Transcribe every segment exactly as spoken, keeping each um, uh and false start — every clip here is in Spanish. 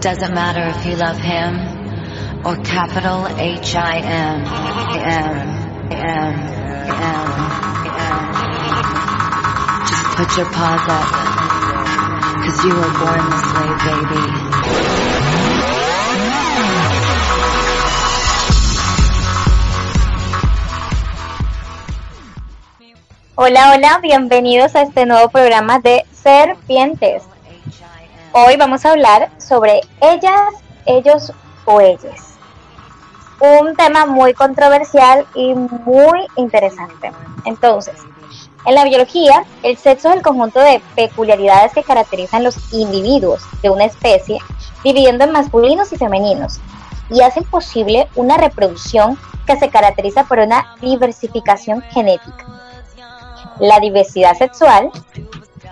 It doesn't matter if you love him or capital H I M. M, M, M, M. Just put your paws up, 'cause you were born this way, baby. Hola, hola, bienvenidos a este nuevo programa de Serpientes. Hoy vamos a hablar sobre ellas, ellos o ellas. Un tema muy controversial y muy interesante. Entonces, en la biología, el sexo es el conjunto de peculiaridades que caracterizan los individuos de una especie, dividiendo en masculinos y femeninos, y hacen posible una reproducción que se caracteriza por una diversificación genética. La diversidad sexual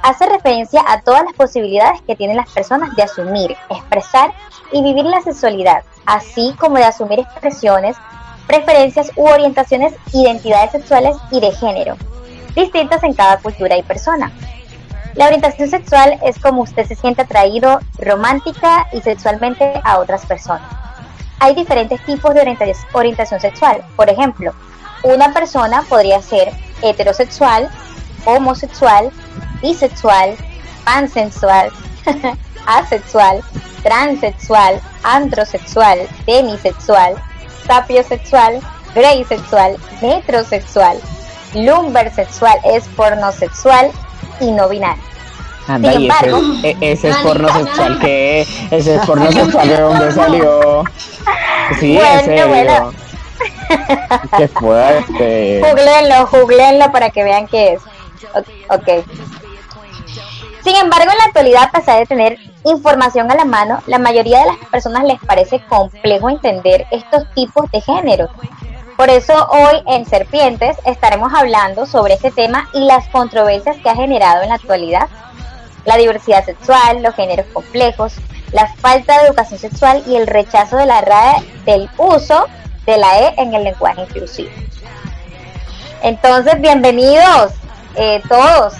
hace referencia a todas las posibilidades que tienen las personas de asumir, expresar y vivir la sexualidad, así como de asumir expresiones, preferencias u orientaciones, identidades sexuales y de género, distintas en cada cultura y persona. La orientación sexual es como usted se siente atraído romántica y sexualmente a otras personas. Hay diferentes tipos de orientación sexual, por ejemplo, una persona podría ser heterosexual, homosexual, bisexual, pansexual, asexual, transexual, androsexual, demisexual, sapiosexual, graysexual, metrosexual, lumbersexual, es pornosexual y no binario. Anda, sin embargo, ese, ese es pornosexual que ese es pornosexual de dónde salió. Sí, bueno, ese bueno. ¡Qué fuerte! Júglenlo, júglenlo para que vean qué es. Okay. Sin embargo, en la actualidad, a pesar de tener información a la mano, la mayoría de las personas les parece complejo entender estos tipos de género. Por eso hoy en Serpientes estaremos hablando sobre este tema y las controversias que ha generado en la actualidad. La diversidad sexual, los géneros complejos, la falta de educación sexual y el rechazo de la R A E del uso de la E en el lenguaje inclusivo. Entonces, bienvenidos eh, todos.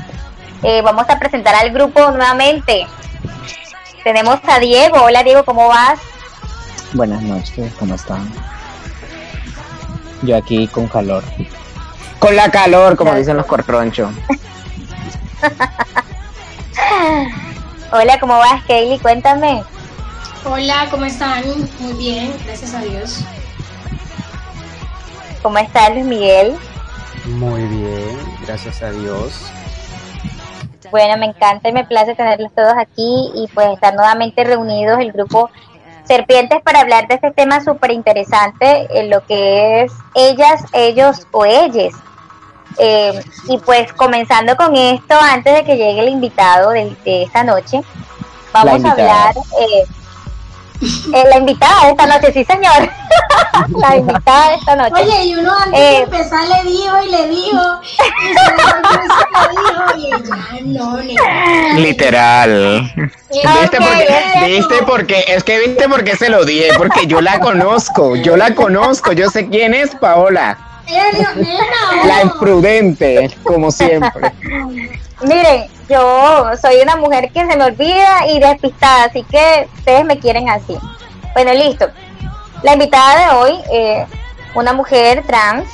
Eh, vamos a presentar al grupo nuevamente. Tenemos a Diego. Hola, Diego, ¿cómo vas? Buenas noches, ¿cómo están? Yo aquí con calor. Con la calor, como dicen los corronchos. Hola, ¿cómo vas, Kaylee? Cuéntame. Hola, ¿cómo están? Muy bien, gracias a Dios. ¿Cómo está Luis Miguel? Muy bien, gracias a Dios. Bueno, me encanta y me place tenerlos todos aquí y pues estar nuevamente reunidos el grupo Serpientes para hablar de este tema súper interesante, eh, lo que es ellas, ellos o ellas. Eh, y pues comenzando con esto, antes de que llegue el invitado de, de esta noche, vamos a hablar... Eh, Eh, la invitada de esta noche, sí señor. La invitada de esta noche. Oye, y uno antes eh, de empezar le dijo y le dijo y se le dijo y ella no le... Literal. ¿Viste, okay, porque, ¿viste porque es que viste porque se lo dije? Porque yo la conozco, yo la conozco, yo sé quién es Paola. La imprudente, como siempre. Miren, yo soy una mujer que se me olvida y despistada, así que ustedes me quieren así. Bueno, listo. La invitada de hoy, eh, una mujer trans,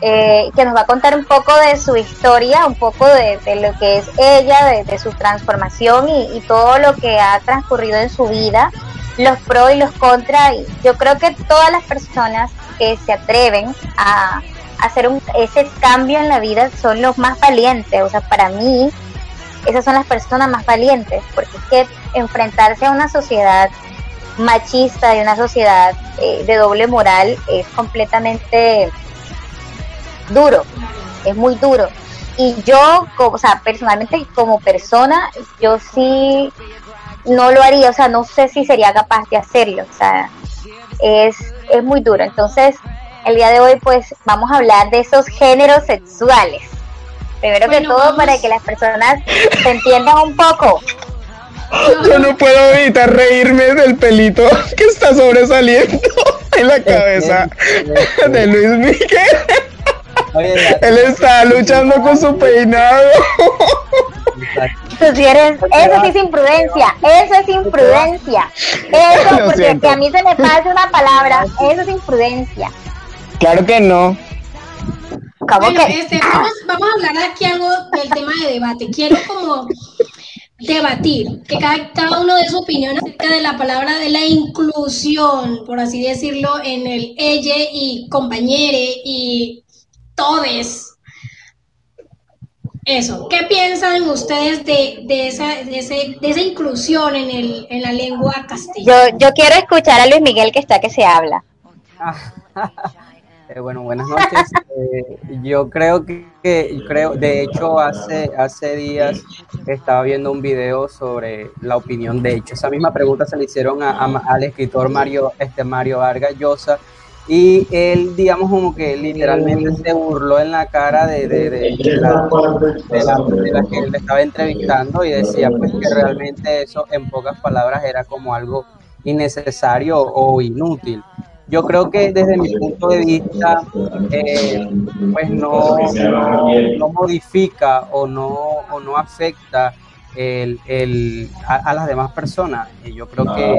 eh, que nos va a contar un poco de su historia, un poco de, de lo que es ella, de, de su transformación y, y todo lo que ha transcurrido en su vida, los pros y los contras. Yo creo que todas las personas que se atreven a hacer un, ese cambio en la vida son los más valientes. O sea, para mí esas son las personas más valientes, porque es que enfrentarse a una sociedad machista y una sociedad eh, de doble moral es completamente duro, es muy duro. Y yo, o sea, personalmente como persona, yo sí no lo haría, o sea, no sé si sería capaz de hacerlo, o sea, es, es muy duro. Entonces, el día de hoy, pues, vamos a hablar de esos géneros sexuales. Primero bueno, que todo, vamos. Para que las personas se entiendan un poco. Yo no puedo evitar reírme del pelito que está sobresaliendo en la cabeza de Luis Miguel. Él está luchando con su peinado. Exacto. Tú sí eres, eso sí es imprudencia, eso es imprudencia. Eso, porque que a mí se me pase una palabra, eso es imprudencia. Claro que no. Bueno, que? Este, vamos, vamos a hablar aquí algo del tema de debate. Quiero como debatir, que cada, cada uno dé su opinión acerca de la palabra de la inclusión, por así decirlo, en el ella y compañere y todes. Eso, ¿qué piensan ustedes de, de, esa, de, ese, de esa inclusión en, el, en la lengua castellana? Yo, yo quiero escuchar a Luis Miguel, que está que se habla. Eh, bueno, buenas noches. Eh, yo creo que, que creo, de hecho, hace hace días estaba viendo un video sobre la opinión. De hecho, esa misma pregunta se le hicieron a, a, al escritor Mario, este Mario Vargas Llosa, y él, digamos, como que literalmente se burló en la cara de, de, de, de, la, de, la, de la que él estaba entrevistando, y decía pues que realmente eso, en pocas palabras, era como algo innecesario o inútil. Yo creo que desde mi punto de vista, eh, pues no, no, no modifica o no, o no afecta el, el, a, a las demás personas. Yo creo que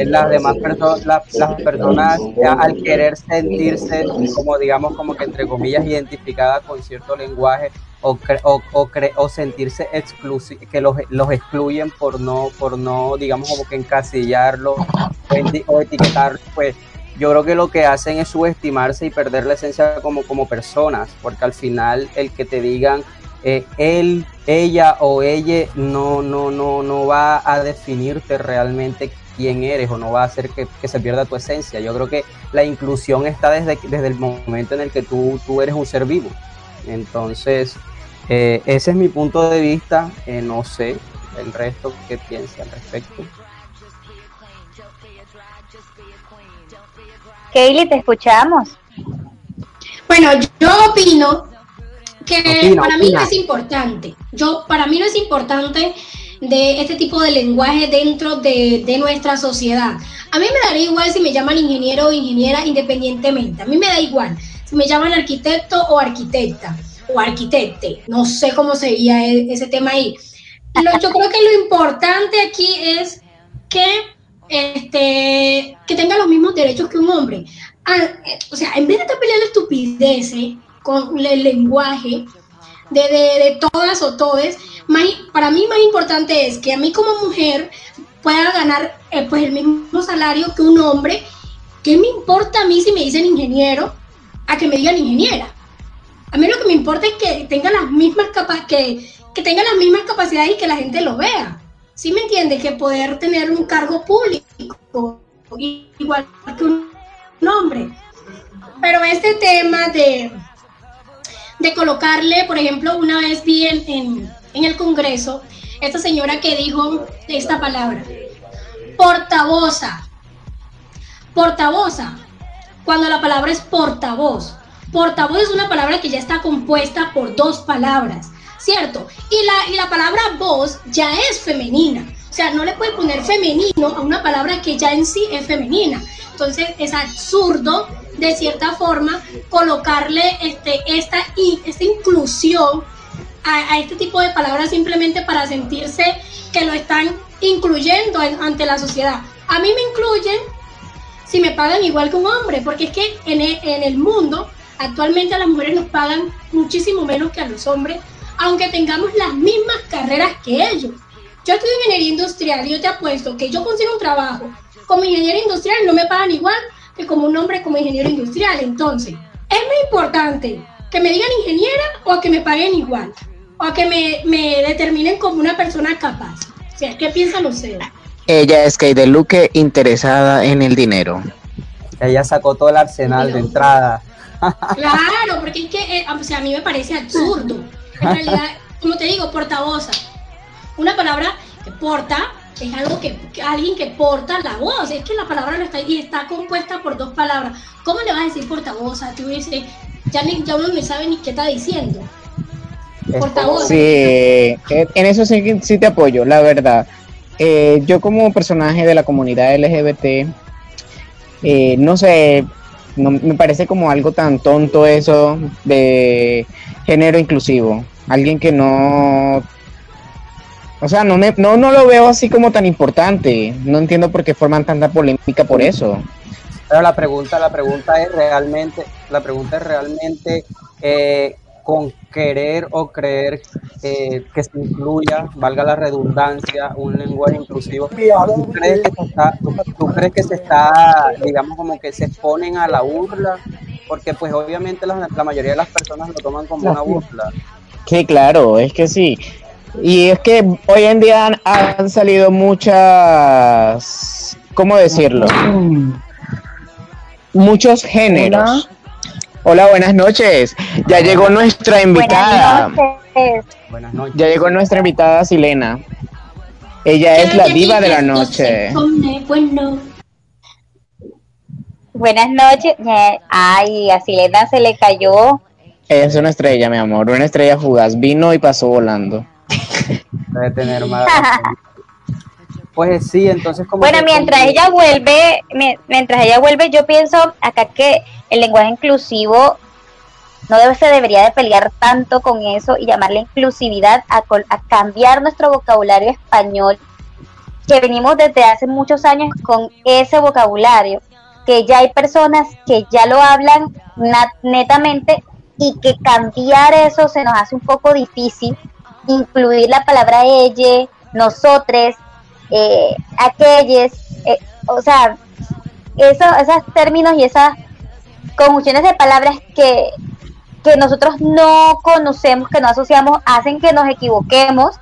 eh, las demás personas, la, las personas ya, al querer sentirse como, digamos, como que entre comillas identificadas con cierto lenguaje, o, cre, o, o, cre, o sentirse exclusi- que los, los excluyen por no, por no, digamos, como que encasillarlo o, o etiquetarlo, pues yo creo que lo que hacen es subestimarse y perder la esencia como, como personas, porque al final el que te digan eh, él, ella o ella no, no, no, no va a definirte realmente quién eres, o no va a hacer que, que se pierda tu esencia. Yo creo que la inclusión está desde, desde el momento en el que tú, tú eres un ser vivo. Entonces, eh, ese es mi punto de vista. Eh, no sé el resto qué piensa al respecto. Kaylee, te escuchamos. Bueno, yo opino que opina, para opina. mí no es importante. Yo, para mí no es importante de este tipo de lenguaje dentro de, de nuestra sociedad. A mí me daría igual si me llaman ingeniero o ingeniera, independientemente. A mí me da igual si me llaman arquitecto o arquitecta o arquitecte. No sé cómo sería ese tema ahí. Lo, yo creo que lo importante aquí es que Este, que tenga los mismos derechos que un hombre. Ah, o sea, en vez de estar peleando estupideces con el lenguaje de, de, de todas o todes, más, para mí más importante es que a mí como mujer pueda ganar eh, pues el mismo salario que un hombre. ¿Qué me importa a mí si me dicen ingeniero a que me digan ingeniera? A mí lo que me importa es que tenga las mismas capacidades, que, que tenga las mismas capacidades y que la gente lo vea. ¿Sí me entiendes? Que poder tener un cargo público igual que un hombre. Pero este tema de, de colocarle, por ejemplo, una vez vi en, en, en el Congreso, esta señora que dijo esta palabra, portavoza, portavoza, cuando la palabra es portavoz. Portavoz es una palabra que ya está compuesta por dos palabras, ¿cierto? Y la, y la palabra voz ya es femenina. O sea, no le puedes poner femenino a una palabra que ya en sí es femenina. Entonces es absurdo, de cierta forma, colocarle este, esta, esta inclusión a, a este tipo de palabras simplemente para sentirse que lo están incluyendo en, ante la sociedad. A mí me incluyen si me pagan igual que un hombre, porque es que en el, en el mundo actualmente a las mujeres nos pagan muchísimo menos que a los hombres, aunque tengamos las mismas carreras que ellos. Yo estudio ingeniería industrial y yo te apuesto que yo consigo un trabajo como ingeniero industrial, no me pagan igual que como un hombre como ingeniero industrial. Entonces, es muy importante que me digan ingeniera o a que me paguen igual, o a que me, me determinen como una persona capaz. O sea, ¿qué piensan ustedes? Ella es Kay de Luque, interesada en el dinero. Ella sacó todo el arsenal de entrada. Claro, porque es que eh, o sea, a mí me parece absurdo. En realidad, como te digo, portavoz, una palabra que porta es algo que, que alguien que porta la voz. Es que la palabra no está y está compuesta por dos palabras. ¿Cómo le vas a decir portavoz? Tú dices, ya, ni, ya uno no sabe ni qué está diciendo. Portavoz. Sí, en eso sí, sí te apoyo, la verdad. Eh, yo como personaje de la comunidad L G B T, eh, no sé, no, me parece como algo tan tonto eso de género inclusivo, alguien que no O sea, no, me, no, no lo veo así como tan importante. No entiendo por qué forman tanta polémica por eso. Pero la pregunta, la pregunta es realmente, la pregunta es realmente eh, con querer o creer eh, que se incluya, valga la redundancia, un lenguaje inclusivo. ¿Tú crees que se está, tú, tú crees que se está, digamos, como que se exponen a la burla? Porque pues obviamente la, la mayoría de las personas lo toman como una burla. Que claro, es que sí. Y es que hoy en día han, han salido muchas, ¿cómo decirlo? Muchos géneros. Hola, Hola buenas noches. Ya llegó nuestra invitada. Buenas noches. noches. Ya llegó nuestra invitada Silena. Ella es la diva de la noche. Bueno. Buenas noches. Ay, a Silena se le cayó. Es una estrella, mi amor, una estrella fugaz, vino y pasó volando. Debe tener más. Pues sí, entonces como bueno, mientras con... ella vuelve, mientras ella vuelve, yo pienso acá que el lenguaje inclusivo no debe, se debería de pelear tanto con eso y llamarle inclusividad a, a cambiar nuestro vocabulario español, que venimos desde hace muchos años con ese vocabulario, que ya hay personas que ya lo hablan netamente. Y que cambiar eso se nos hace un poco difícil, incluir la palabra elle, nosotres, eh, aquelles, eh, o sea, esos esas términos y esas conjunciones de palabras que, que nosotros no conocemos, que no asociamos, hacen que nos equivoquemos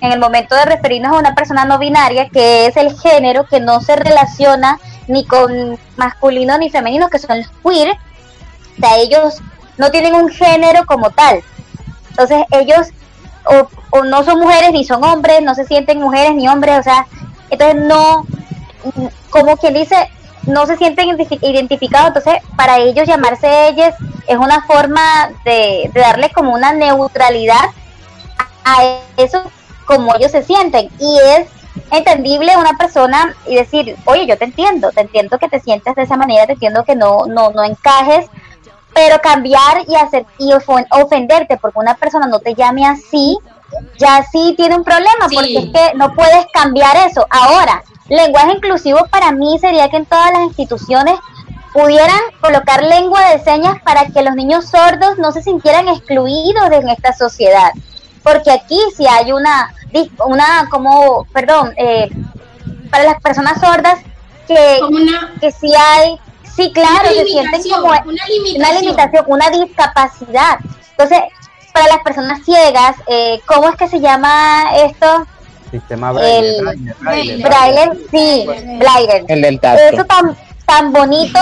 en el momento de referirnos a una persona no binaria, que es el género que no se relaciona ni con masculino ni femenino, que son los queer. O sea, ellos no tienen un género como tal, entonces ellos o, o no son mujeres ni son hombres, no se sienten mujeres ni hombres, o sea, entonces no, como quien dice, no se sienten identificados, entonces para ellos llamarse ellas es una forma de, de darle como una neutralidad a eso, como ellos se sienten, y es entendible una persona y decir, oye, yo te entiendo, te entiendo que te sientes de esa manera, te entiendo que no, no, no encajes, pero cambiar y hacer y ofenderte porque una persona no te llame así, ya sí tiene un problema, sí. Porque es que no puedes cambiar eso. Ahora, lenguaje inclusivo para mí sería que en todas las instituciones pudieran colocar lengua de señas para que los niños sordos no se sintieran excluidos de esta sociedad. Porque aquí sí hay una, una como, perdón, eh, para las personas sordas que, una... que sí hay... Sí, claro, se sienten como una limitación. una limitación, una discapacidad. Entonces, para las personas ciegas, eh, ¿cómo es que se llama esto? Sistema Braille. El, braille, braille, braille, braille, sí, braille. braille. El del tacto. Eso tan, tan bonito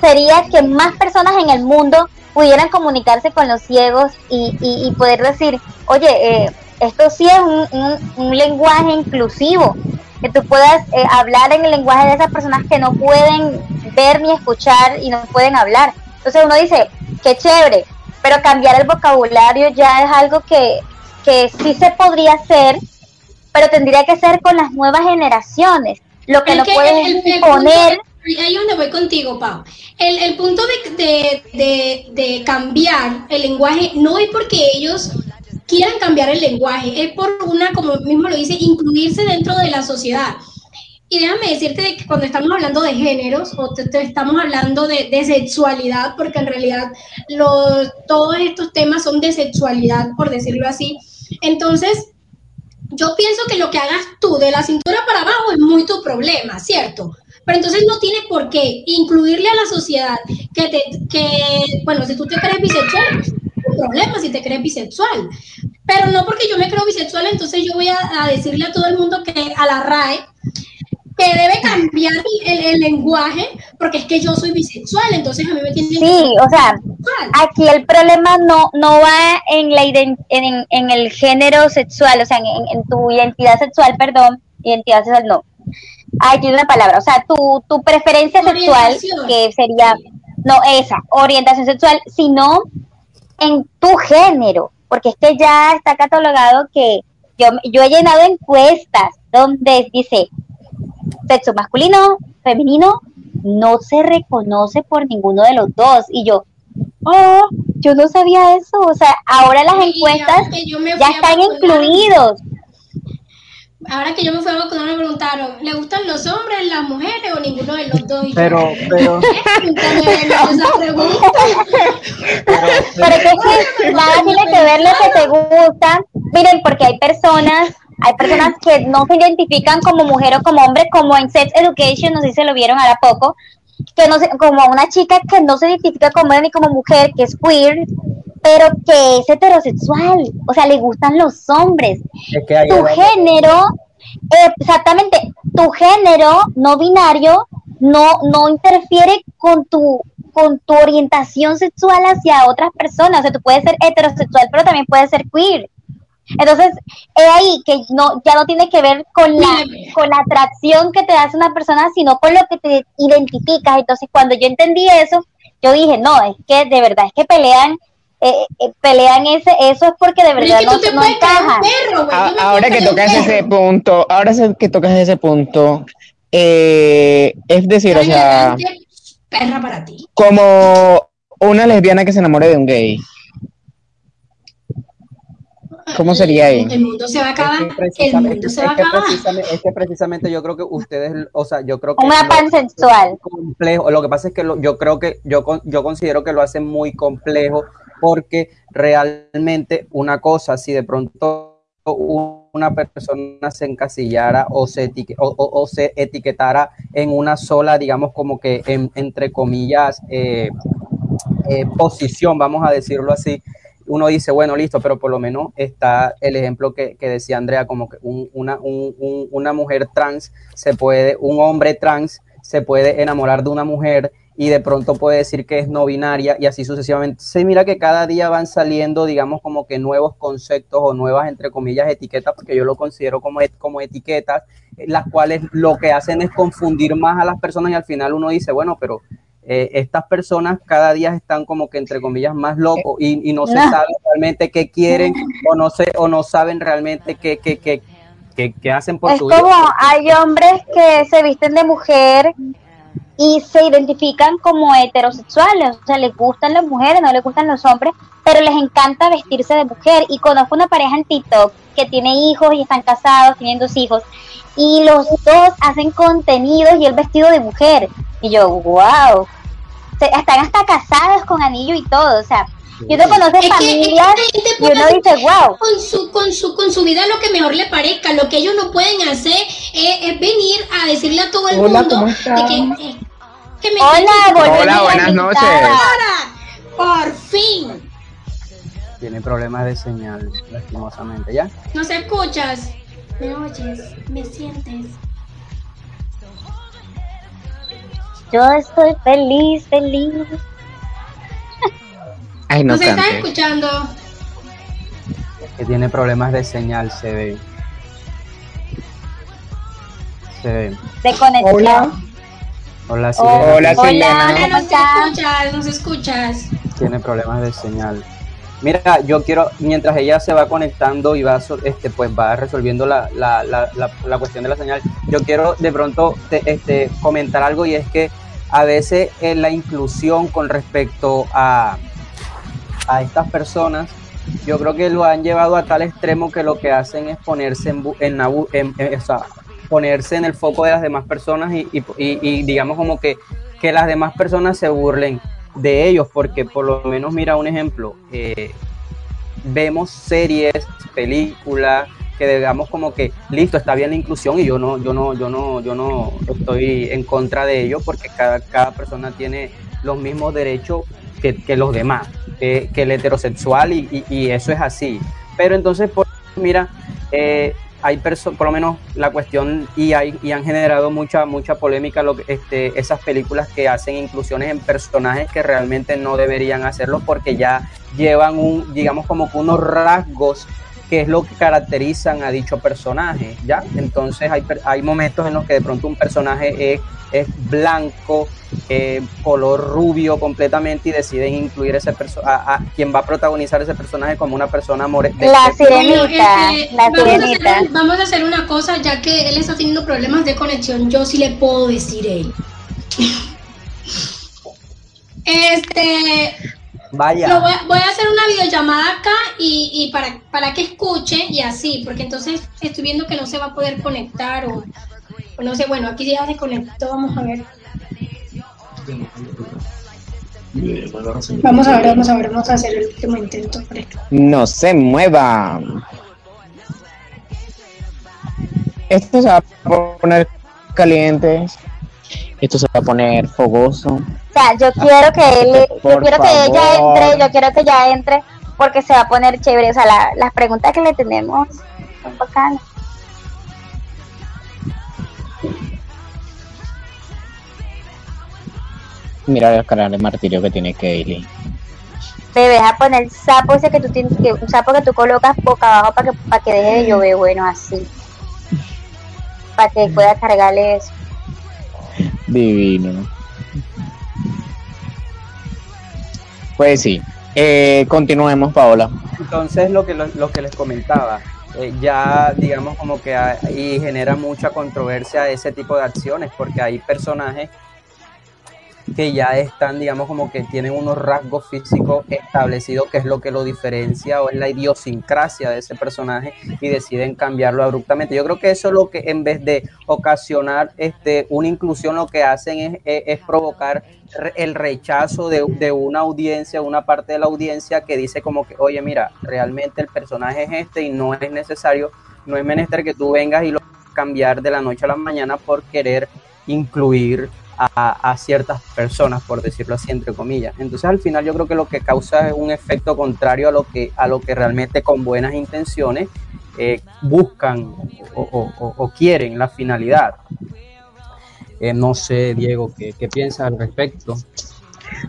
sería que más personas en el mundo pudieran comunicarse con los ciegos y, y, y poder decir, oye, eh, esto sí es un, un, un lenguaje inclusivo, que tú puedas eh, hablar en el lenguaje de esas personas que no pueden ver ni escuchar y no pueden hablar. Entonces uno dice, qué chévere, pero cambiar el vocabulario ya es algo que, que sí se podría hacer, pero tendría que ser con las nuevas generaciones. Lo que no puedes poner... Ahí es donde voy contigo, Pau. El, el punto de, de, de, de cambiar el lenguaje no es porque ellos... quieran cambiar el lenguaje, es por una, como mismo lo dice, incluirse dentro de la sociedad. Y déjame decirte de que cuando estamos hablando de géneros, o te, te estamos hablando de, de sexualidad, porque en realidad los, todos estos temas son de sexualidad, por decirlo así. Entonces, yo pienso que lo que hagas tú de la cintura para abajo es muy tu problema, ¿cierto? Pero entonces no tienes por qué incluirle a la sociedad que, te, que bueno, si tú te crees bisexual, problema si te crees bisexual, pero no porque yo me creo bisexual, entonces yo voy a, a decirle a todo el mundo que a la R A E que debe cambiar el, el lenguaje porque es que yo soy bisexual, entonces a mí me tienen sí, que... o sea, bisexual. Aquí el problema no, no va en, la ident en, en el género sexual, o sea, en, en tu identidad sexual, perdón, identidad sexual no, aquí hay una palabra, o sea, tu, tu preferencia sexual, que sería, no esa, orientación sexual, sino... en tu género, porque es que ya está catalogado que yo, yo he llenado encuestas donde dice sexo masculino, femenino, no se reconoce por ninguno de los dos, y yo, oh, yo no sabía eso, o sea, ahora las encuestas ya están incluidos. Ahora que yo me fui a vacunar me preguntaron, ¿le gustan los hombres, las mujeres o ninguno de los dos? Y pero, yo, pero... ¿qué? Esa pregunta. Pero, pero es que nada tiene que ver lo que te gusta. Miren, porque hay personas, hay personas que no se identifican como mujer o como hombre, como en Sex Education, no sé si se lo vieron ahora poco, que no se, como una chica que no se identifica como ni como mujer, que es queer, pero que es heterosexual, o sea, le gustan los hombres. Es que hay tu género, eh, exactamente, tu género no binario no, no interfiere con tu, con tu orientación sexual hacia otras personas, o sea, tú puedes ser heterosexual, pero también puedes ser queer. Entonces, es ahí que no, ya no tiene que ver con la, con la atracción que te hace una persona, sino con lo que te identificas. Entonces, cuando yo entendí eso, yo dije, no, es que de verdad, es que pelean, eh, eh, pelean ese, eso es porque de verdad es que no, no encaja. Perro, a, ahora que tocas ese punto, ahora que tocas ese punto, eh, es decir, o sea, perra para ti. Como una lesbiana que se enamore de un gay. ¿Cómo sería ahí? El mundo se va a acabar. Es que el mundo se va a acabar. Es que precisamente yo creo que ustedes, o sea, yo creo que una pansexual complejo. Lo que pasa es que lo, yo creo que yo yo considero que lo hacen muy complejo porque realmente una cosa, si de pronto una persona se encasillara o se etique, o, o, o se etiquetara en una sola, digamos como que en, entre comillas eh, eh, posición, vamos a decirlo así. Uno dice, bueno, listo, pero por lo menos está el ejemplo que, que decía Andrea, como que un, una, un, un, una mujer trans se puede, un hombre trans se puede enamorar de una mujer y de pronto puede decir que es no binaria y así sucesivamente. Se mira que cada día van saliendo, digamos, como que nuevos conceptos o nuevas, entre comillas, etiquetas, porque yo lo considero como, como etiquetas, las cuales lo que hacen es confundir más a las personas y al final uno dice, bueno, pero... Eh, estas personas cada día están como que entre comillas más locos y, y no se sabe realmente qué quieren o no sé o no saben realmente qué, qué, qué, qué, qué hacen por su vida. Es como hay hombres que se visten de mujer y se identifican como heterosexuales, o sea, les gustan las mujeres, no les gustan los hombres, pero les encanta vestirse de mujer. Y conozco una pareja en TikTok que tiene hijos y están casados, tienen dos hijos, y los dos hacen contenidos y el vestido de mujer. Y yo, wow, están hasta casados con anillo y todo, o sea, y uno conoce familias y uno dice, wow. Con su, con su, con su vida lo que mejor le parezca, lo que ellos no pueden hacer es, es venir a decirle a todo el hola, mundo de que, eh, que me hola, hola, buenas noches. Por fin. Tiene problemas de señal, lastimosamente, ¿ya? ¿Nos escuchas? ¿Me oyes? ¿Me sientes? Yo estoy feliz, feliz. Ay, no, ¿nos estás escuchando? Es que tiene problemas de señal, se ve. Se ve. De conexión. Hola. Hola, Silena. Hola, Silena. Hola, nos escuchas, nos escuchas. Tiene problemas de señal. Mira, yo quiero, mientras ella se va conectando y va, este, pues va resolviendo la, la, la, la, la cuestión de la señal, yo quiero de pronto te, este, comentar algo, y es que a veces en la inclusión con respecto a, a estas personas, yo creo que lo han llevado a tal extremo que lo que hacen es ponerse en, en, en, en, o sea, ponerse en el foco de las demás personas y, y, y, y digamos como que, que las demás personas se burlen de ellos, porque por lo menos, mira un ejemplo, eh, vemos series, películas que digamos como que listo, está bien la inclusión y yo no, yo no, yo no, yo no estoy en contra de ello porque cada, cada persona tiene los mismos derechos que, que los demás, eh, que el heterosexual y, y, y eso es así. Pero entonces, por, mira, eh, hay personas, por lo menos la cuestión, y hay y han generado mucha mucha polémica lo que, este, esas películas que hacen inclusiones en personajes que realmente no deberían hacerlo porque ya llevan un, digamos como que unos rasgos que es lo que caracterizan a dicho personaje, ¿ya? Entonces hay, hay momentos en los que de pronto un personaje es, es blanco, eh, color rubio completamente, y deciden incluir ese a, a quien va a protagonizar ese personaje como una persona morena. La sirenita, eh, eh, la vamos sirenita. A hacer, vamos a hacer una cosa, ya que él está teniendo problemas de conexión, yo sí le puedo decir él. Este... Vaya. Lo voy, voy a hacer una videollamada acá y, y para, para que escuche y así, porque entonces estoy viendo que no se va a poder conectar o, o no sé, bueno, aquí ya se conectó, vamos a ver. Vamos a ver, vamos a ver, vamos a hacer el último intento. No se mueva. Esto se va a poner caliente. Esto se va a poner fogoso. O sea, yo quiero que él, yo quiero que ella entre, yo quiero que ella entre, porque se va a poner chévere. O sea, la, las preguntas que le tenemos son bacanas. Mira el canal de martirio que tiene Kaylee. Te vas a poner el sapo ese que tú tienes, que, un sapo que tú colocas boca abajo para que, para que deje de llover, bueno, así. Para que pueda cargarle eso. Divino. Pues sí, eh, continuemos, Paola. Entonces lo que, lo, lo que les comentaba, eh, ya digamos como que ahí genera mucha controversia ese tipo de acciones, porque hay personajes que ya están, digamos como que tienen unos rasgos físicos establecidos, que es lo que lo diferencia o es la idiosincrasia de ese personaje, y deciden cambiarlo abruptamente. Yo creo que eso es lo que, en vez de ocasionar este una inclusión, lo que hacen es, es, es provocar el rechazo de, de una audiencia, una parte de la audiencia que dice como que, oye, mira, realmente el personaje es este y no es necesario, no es menester que tú vengas y lo cambiar de la noche a la mañana por querer incluir A, a ciertas personas, por decirlo así, entre comillas. Entonces al final yo creo que lo que causa es un efecto contrario a lo que, a lo que realmente con buenas intenciones eh, buscan o, o, o, o quieren, la finalidad. Eh, no sé, Diego, ¿qué, qué piensas al respecto?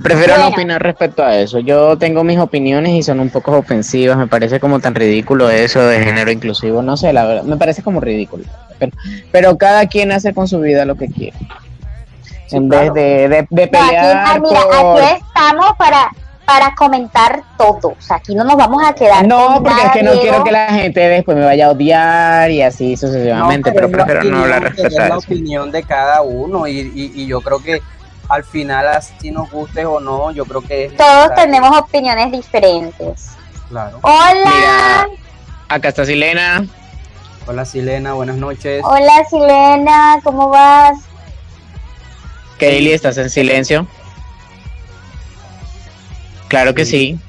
Prefiero bueno. no opinar respecto a eso. Yo tengo mis opiniones y son un poco ofensivas. Me parece como tan ridículo eso de género inclusivo. No sé, la verdad, me parece como ridículo. Pero, pero cada quien hace con su vida lo que quiere. Sí, en vez claro. de, de, de pelear aquí, ah, mira, por... aquí estamos para, para comentar todo. O sea, aquí no nos vamos a quedar. No, porque nada, es que no Diego. quiero que la gente después me vaya a odiar y así sucesivamente. No, pero, pero prefiero no hablar respecto a la opinión de cada uno. Y, y, y yo creo que al final, así nos guste o no, yo creo que... Todos tenemos opiniones diferentes. Claro. Hola. Mira, acá está Silena. Hola, Silena. Buenas noches. Hola, Silena. ¿Cómo vas? Kelly, ¿estás en silencio? Claro que sí.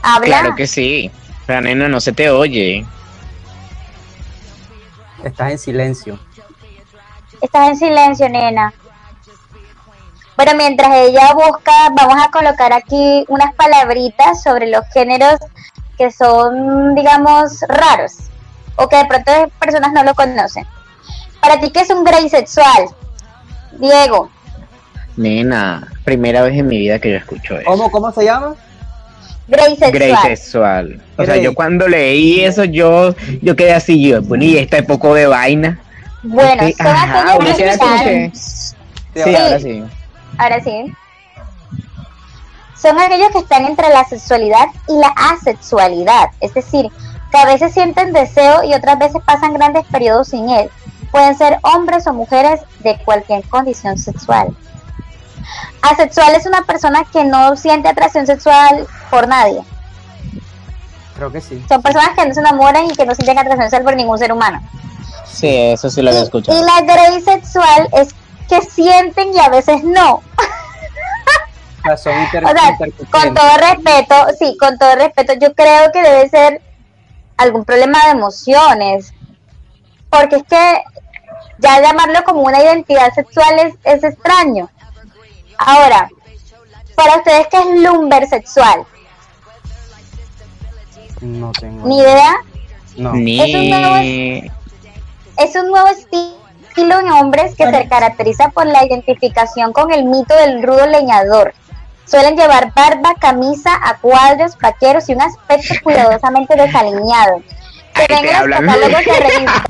¿Habla? Claro que sí. La nena no se te oye. Estás en silencio. Estás en silencio, nena. Bueno, mientras ella busca, vamos a colocar aquí unas palabritas sobre los géneros que son, digamos, raros, o que de pronto las personas no lo conocen. ¿Para ti qué es un grey sexual? Diego. Nena, primera vez en mi vida que yo escucho eso. ¿Cómo, cómo se llama? Grey sexual. Grey sexual. O Grey. sea, yo cuando leí eso, yo, yo quedé así, yo, bueno, y este poco de vaina. Bueno, este, todas ajá, ellas me como que... sí, sí, ahora sí. Ahora sí. Son aquellos que están entre la sexualidad y la asexualidad. Es decir, que a veces sienten deseo y otras veces pasan grandes periodos sin él. Pueden ser hombres o mujeres de cualquier condición sexual. Asexual es una persona que no siente atracción sexual por nadie. Creo que sí. Son personas que no se enamoran y que no sienten atracción sexual por ningún ser humano. Sí, eso sí lo había escuchado. Y la grey sexual es que sienten y a veces no. O sea, con todo respeto, sí, con todo respeto, yo creo que debe ser algún problema de emociones. Porque es que ya llamarlo como una identidad sexual es, es extraño. Ahora, para ustedes, ¿qué es lumber sexual? No tengo ni idea. No. Ni... Es, un nuevo, es un nuevo estilo en hombres que se caracteriza por la identificación con el mito del rudo leñador. Suelen llevar barba, camisa, a cuadros, vaqueros y un aspecto cuidadosamente desaliñado. Que vengan los catálogos de revista.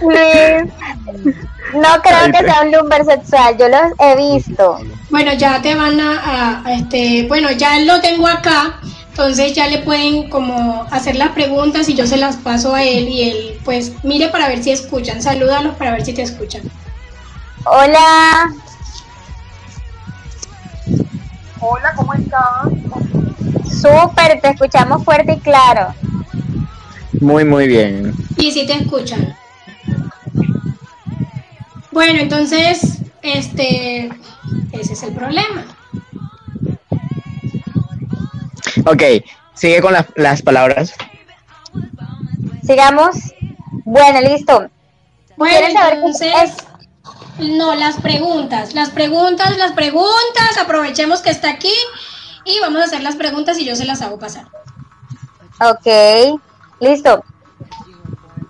Luis, no creo que sea un lumber sexual, yo los he visto. Bueno, ya te van a, a, a este, bueno, ya lo tengo acá, entonces ya le pueden como hacer las preguntas y yo se las paso a él y él pues mire para ver si escuchan, salúdalos para ver si te escuchan. Hola. Hola, ¿cómo estás? Súper, te escuchamos fuerte y claro. Muy, muy bien. Sí, sí te escuchan. Bueno, entonces, este, ese es el problema. Ok, sigue con la, las palabras. Sigamos. Bueno, listo. Bueno, entonces, no, las preguntas, las preguntas, las preguntas, aprovechemos que está aquí y vamos a hacer las preguntas y yo se las hago pasar. Ok, listo.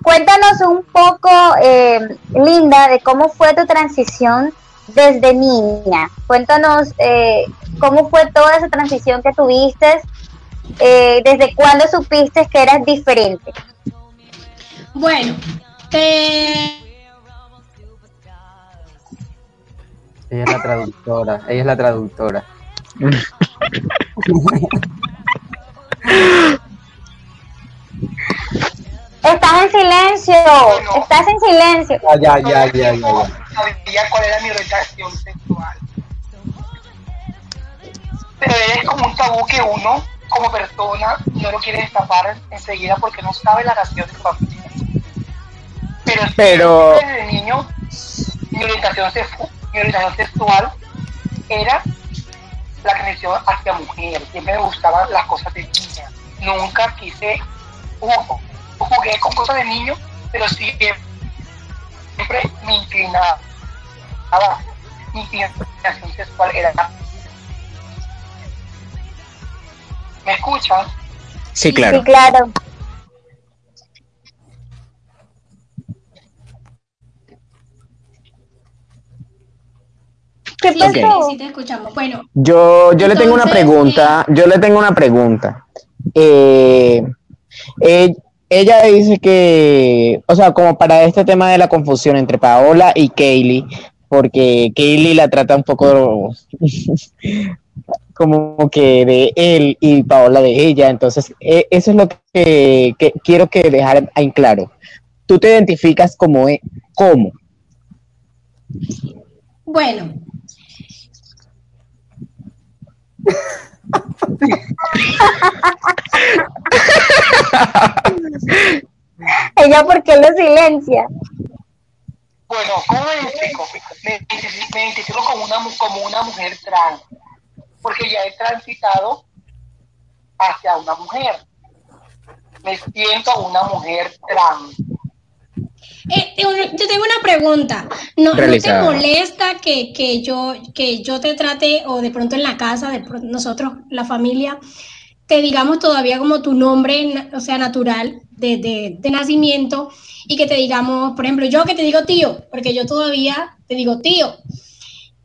Cuéntanos un poco, eh, Linda, de cómo fue tu transición desde niña. Cuéntanos eh, cómo fue toda esa transición que tuviste, eh, desde cuándo supiste que eras diferente. Bueno, te... Ella es la traductora, ella es la traductora. Estás en silencio, no, no. estás en silencio. Ah, ya, ya, ya, ya, ya. Sabía cuál era mi reacción sexual. Pero es como un tabú que uno, como persona, no lo quiere destapar enseguida porque no sabe la reacción de su familia. Pero, Pero... desde niño, mi orientación sexual. Mi orientación sexual era la conexión hacia mujer. Siempre me gustaban las cosas de niña. Nunca quise, jugo, jugué con cosas de niño, pero siempre, siempre me inclinaba. Mi inclinación sexual era... ¿Me escuchan? Sí, claro. Sí, claro. ¿Qué sí, okay. sí, te escuchamos. Bueno, yo, yo entonces, le tengo una pregunta, yo le tengo una pregunta. Eh, eh, ella dice que, o sea, como para este tema de la confusión entre Paola y Kaylee, porque Kaylee la trata un poco como que de él y Paola de ella, entonces eh, eso es lo que, que quiero que dejar en claro. ¿Tú te identificas como cómo? Bueno. Ella, ¿por qué lo silencia? Bueno, ¿cómo me identifico? Me, me identifico como una, como una mujer trans, porque ya he transitado hacia una mujer. Me siento una mujer trans. Eh, yo tengo una pregunta. ¿No, ¿no te molesta que, que, yo, que yo te trate, o de pronto en la casa, de pronto nosotros, la familia, te digamos todavía como tu nombre, o sea, natural, de, de, de nacimiento, y que te digamos, por ejemplo, yo que te digo tío, porque yo todavía te digo tío,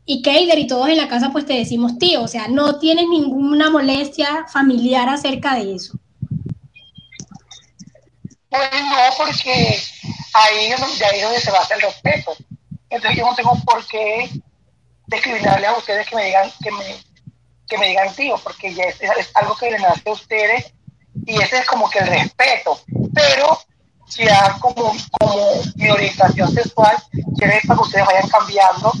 y Keider y todos en la casa pues te decimos tío, o sea, no tienes ninguna molestia familiar acerca de eso? Pues no, porque ahí es donde se basa el respeto. Entonces yo no tengo por qué discriminarle a ustedes que me digan que me, que me digan tío, porque ya es, es algo que le nace a ustedes y ese es como que el respeto. Pero ya como, como mi orientación sexual, quiero para que ustedes vayan cambiando,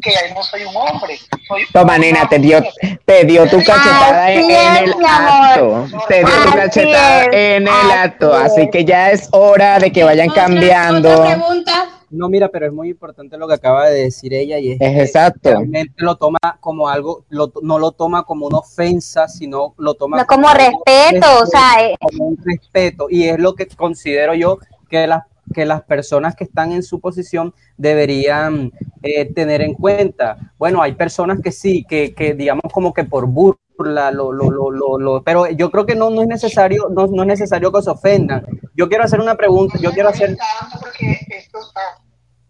que ya no soy un hombre. Soy Toma, nena, te dio, te dio tu cachetada así en es, el acto. Te dio así tu cachetada es, en el acto. Es. Así que ya es hora de que vayan ¿Otra, cambiando. ¿Otra pregunta? No, mira, pero es muy importante lo que acaba de decir ella. Y es, es que exacto. Realmente lo toma como algo, lo, no lo toma como una ofensa, sino lo toma no, como, como respeto. Algo, o sea, es... como un respeto. Y es lo que considero yo que las que las personas que están en su posición deberían eh, tener en cuenta. Bueno, hay personas que sí, que, que digamos como que por burla, lo, lo, lo, lo, lo, pero yo creo que no, no es necesario, no, no es necesario que se ofendan. Yo quiero hacer una pregunta, yo quiero hacer...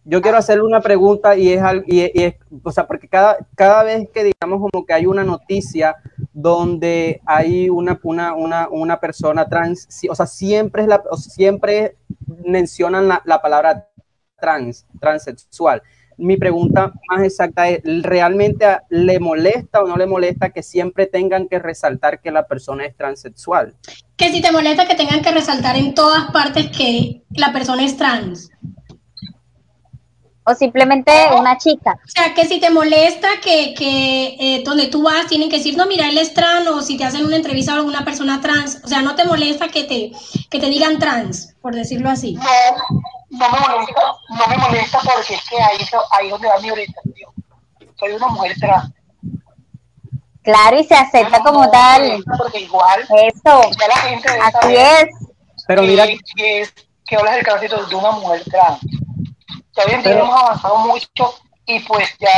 Yo quiero hacerle una pregunta y es, y es o sea, porque cada, cada vez que digamos como que hay una noticia donde hay una, una, una, una persona trans, o sea, siempre, es la, o sea, siempre mencionan la, la palabra trans, transexual. Mi pregunta más exacta es, ¿realmente le molesta o no le molesta que siempre tengan que resaltar que la persona es transexual? Que si te molesta que tengan que resaltar en todas partes que la persona es trans. o simplemente una chica. O sea, que si te molesta que, que eh, donde tú vas tienen que decir, no, mira, él es trans, o si te hacen una entrevista a alguna persona trans, o sea, no te molesta que te, que te digan trans, por decirlo así. No, no me molesta, no me molesta porque es que ahí, ahí donde va mi orientación. Soy una mujer trans. Claro, y se acepta no, como no, tal. Porque igual, eso, ya la gente debe así saber es. Pero que, mira, que, es, que hablas del caso de una mujer trans. Ya bien, pero hemos avanzado mucho y pues ya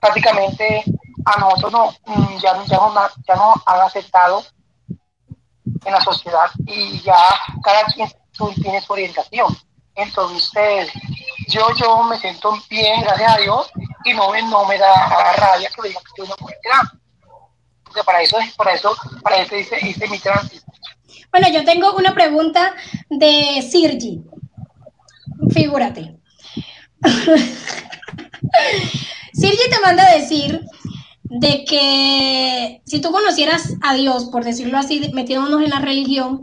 prácticamente a nosotros no, ya, ya, no, ya nos han aceptado en la sociedad y ya cada quien tiene su orientación. Entonces yo yo me siento bien, gracias a Dios, y no, no me da rabia que me digan que soy una mujer trans. Porque para eso, para eso, para eso hice, hice mi tránsito. Bueno, yo tengo una pregunta de Sirgi. Figúrate. Sirgi te manda a decir de que si tú conocieras a Dios, por decirlo así, metiéndonos en la religión,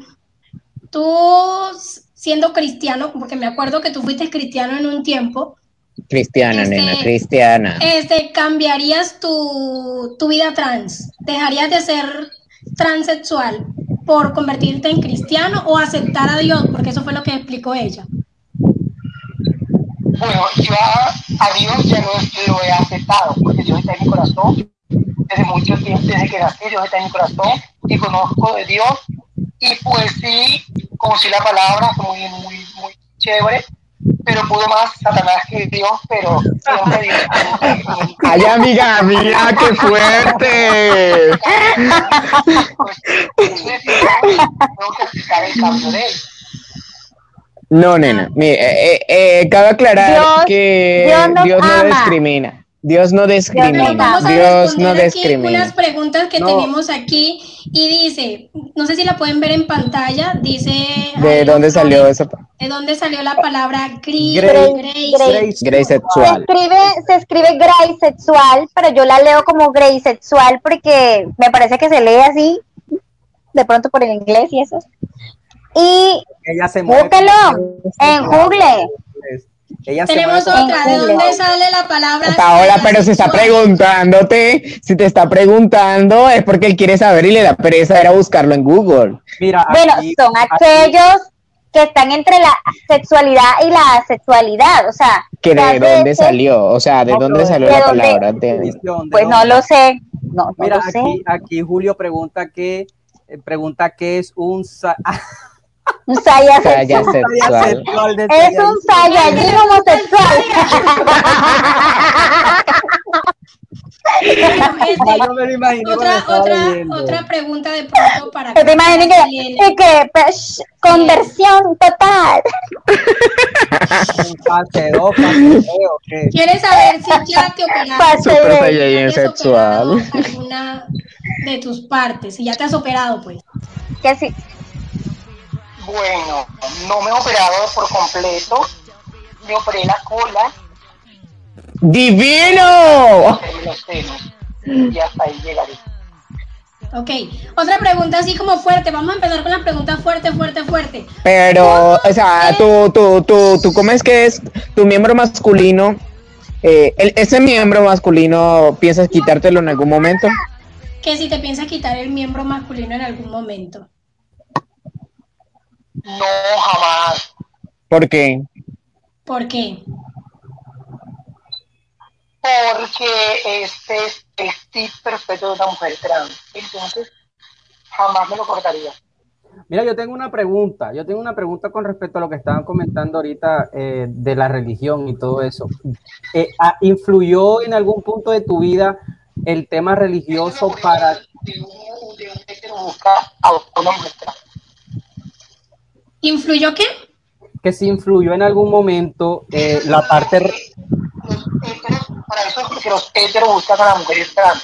tú siendo cristiano, porque me acuerdo que tú fuiste cristiano en un tiempo. Cristiana, este, nena, cristiana. Este, ¿cambiarías tu, tu vida trans? ¿Dejarías de ser transexual por convertirte en cristiano o aceptar a Dios? Porque eso fue lo que explicó ella. Bueno, yo a, a Dios ya lo, lo he aceptado, porque Dios está en mi corazón, desde mucho tiempo, desde que nací, Dios está en mi corazón, y conozco de Dios, y pues sí, conocí la palabra, fue muy, muy, muy chévere, pero pudo más Satanás que Dios, pero siempre Dios. ¡Ay, amiga, mira, qué fuerte! Entonces, tengo que explicar el cambio de él. No, nena, mira, eh, eh, cabe aclarar Dios, que Dios, nos Dios no discrimina, Dios no discrimina, Dios, vamos a Dios no discrimina. Unas preguntas que no. tenemos aquí y dice, no sé si la pueden ver en pantalla, dice... ¿De dónde salió esa palabra? ¿De dónde salió la palabra gris? Grace, grace, grace, grace sexual. Se escribe, se escribe gray sexual, pero yo la leo como gray sexual porque me parece que se lee así, de pronto por el inglés y eso. Y ella se búsquelo en Google. Ella tenemos se otra, ¿de dónde sale la palabra? Paola, pero si está preguntándote, si te está preguntando es porque él quiere saber y le da pereza era buscarlo en Google. Mira, bueno, aquí, son aquellos aquí. que están entre la sexualidad y la asexualidad, o sea. ¿Que ¿De dónde este? salió? O sea, ¿de no, dónde salió de la dónde? palabra? De, pues no lo sé. No, no Mira, lo sé. Aquí, aquí Julio pregunta qué pregunta qué es un... Un saya sexual. Es un sayayín homosexual. Otra, otra, otra pregunta de pronto para que te imagines que, que pues, conversión total. ¿Quieres saber si ya te operaste? Super sayayín sexual. Alguna de tus partes, si ya te has operado, pues. Que sí. Bueno, no me he operado por completo, me operé la cola. ¡Divino! Los senos, y hasta ahí llegaré. Ok, otra pregunta así como fuerte, vamos a empezar con la pregunta fuerte, fuerte, fuerte. Pero, o sea, tú, tú, tú, tú, ¿cómo es que es tu miembro masculino? Eh, el, ¿Ese miembro masculino piensas quitártelo en algún momento? Que si te piensas quitar el miembro masculino en algún momento. No, jamás. ¿Por qué? ¿Por qué? Porque este es el tip perfecto de una mujer trans. Entonces, jamás me lo cortaría. Mira, yo tengo una pregunta. Yo tengo una pregunta con respecto a lo que estaban comentando ahorita eh, de la religión y todo eso. Eh, ¿Influyó en algún punto de tu vida el tema religioso para... De un, de un que busca a una mujer trans? ¿Influyó qué? Que si influyó en algún momento eh, la parte... Los héteros, para eso es porque los héteros buscan a las mujeres trans.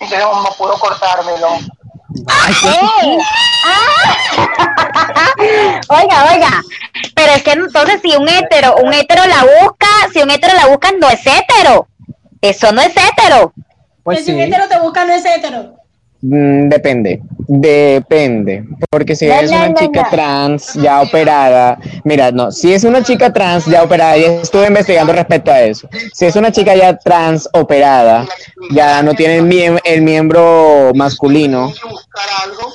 Entonces no puedo cortármelo. ¡Ay! ¿Qué? ¡Ah! Oiga, oiga, pero es que entonces si un hétero, un hétero la busca, si un hétero la busca, no es hétero. Eso no es hétero. Pues si sí. un hétero te busca, no es hétero. Depende, depende, porque si no, es no, una no, chica no. trans ya operada, mira, no, si es una chica trans ya operada, ya estuve investigando respecto a eso, si es una chica ya trans operada, ya no tiene el, mie el miembro masculino. Buscar algo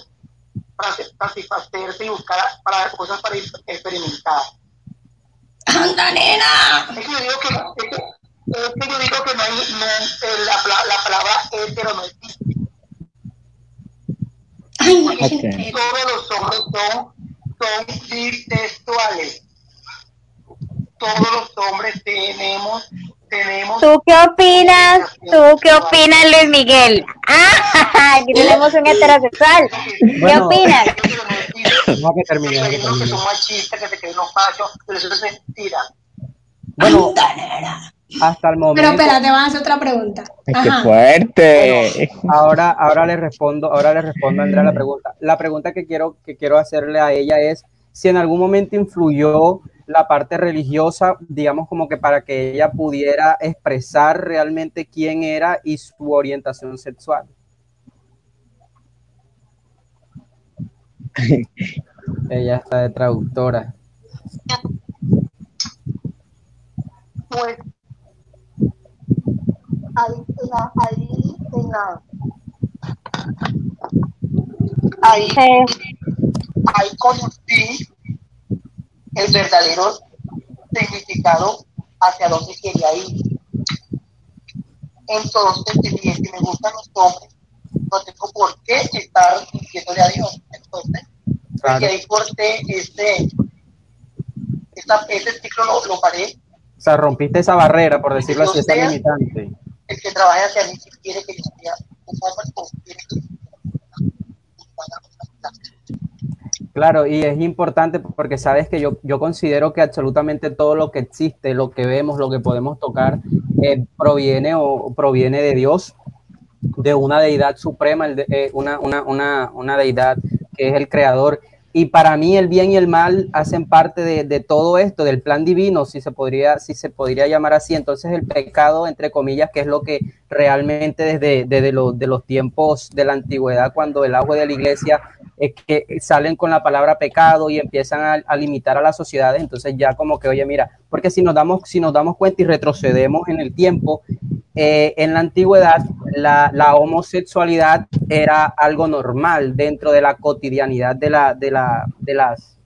para satisfacerse y buscar para cosas para experimentar. ¡Antonina! Es que yo digo que no, es que yo digo que no hay, no, la, la palabra hetero no existe. Ay, okay. Todos los hombres son, son bisexuales. Todos los hombres tenemos, tenemos. ¿Tú qué opinas? ¿Tú qué opinas, Luis Miguel? Ah, aquí tenemos un heterosexual. ¿Qué bueno, opinas? No, que termine. Que son machistas, que se creen los machos, pero eso es mentira. Bueno, hasta el momento. Pero espera, te van a hacer otra pregunta. Ajá. ¡Qué fuerte! Bueno, ahora, ahora le respondo, ahora le respondo a Andrea la pregunta. La pregunta que quiero, que quiero hacerle a ella es si en algún momento influyó la parte religiosa, digamos como que para que ella pudiera expresar realmente quién era y su orientación sexual. Ella está de traductora. Pues ahí en la, ahí en la, ahí, ahí conocí el verdadero significado hacia dónde quería ir. Entonces, si es que me gustan los hombres, no tengo por qué estar diciéndole a Dios. Entonces, claro. Y ahí corté este, esta, este ciclo lo, lo paré. O sea, rompiste esa barrera, por decirlo así, esa limitante. El que trabaja hacia mí quiere que yo sea un hombre o quiere que yo sea un hombre. Claro, y es importante porque sabes que yo, yo considero que absolutamente todo lo que existe, lo que vemos, lo que podemos tocar, eh, proviene o proviene de Dios, de una deidad suprema, eh, una, una, una, una deidad que es el creador. Y para mí el bien y el mal hacen parte de, de todo esto, del plan divino, si se podría, si se podría llamar así. Entonces el pecado, entre comillas, que es lo que realmente desde, desde lo, de los tiempos de la antigüedad, cuando el auge de la iglesia, es que salen con la palabra pecado y empiezan a, a limitar a las sociedades. Entonces ya como que, oye, mira, porque si nos damos, si nos damos cuenta y retrocedemos en el tiempo, eh, en la antigüedad la, la homosexualidad era algo normal dentro de la cotidianidad de la de la de las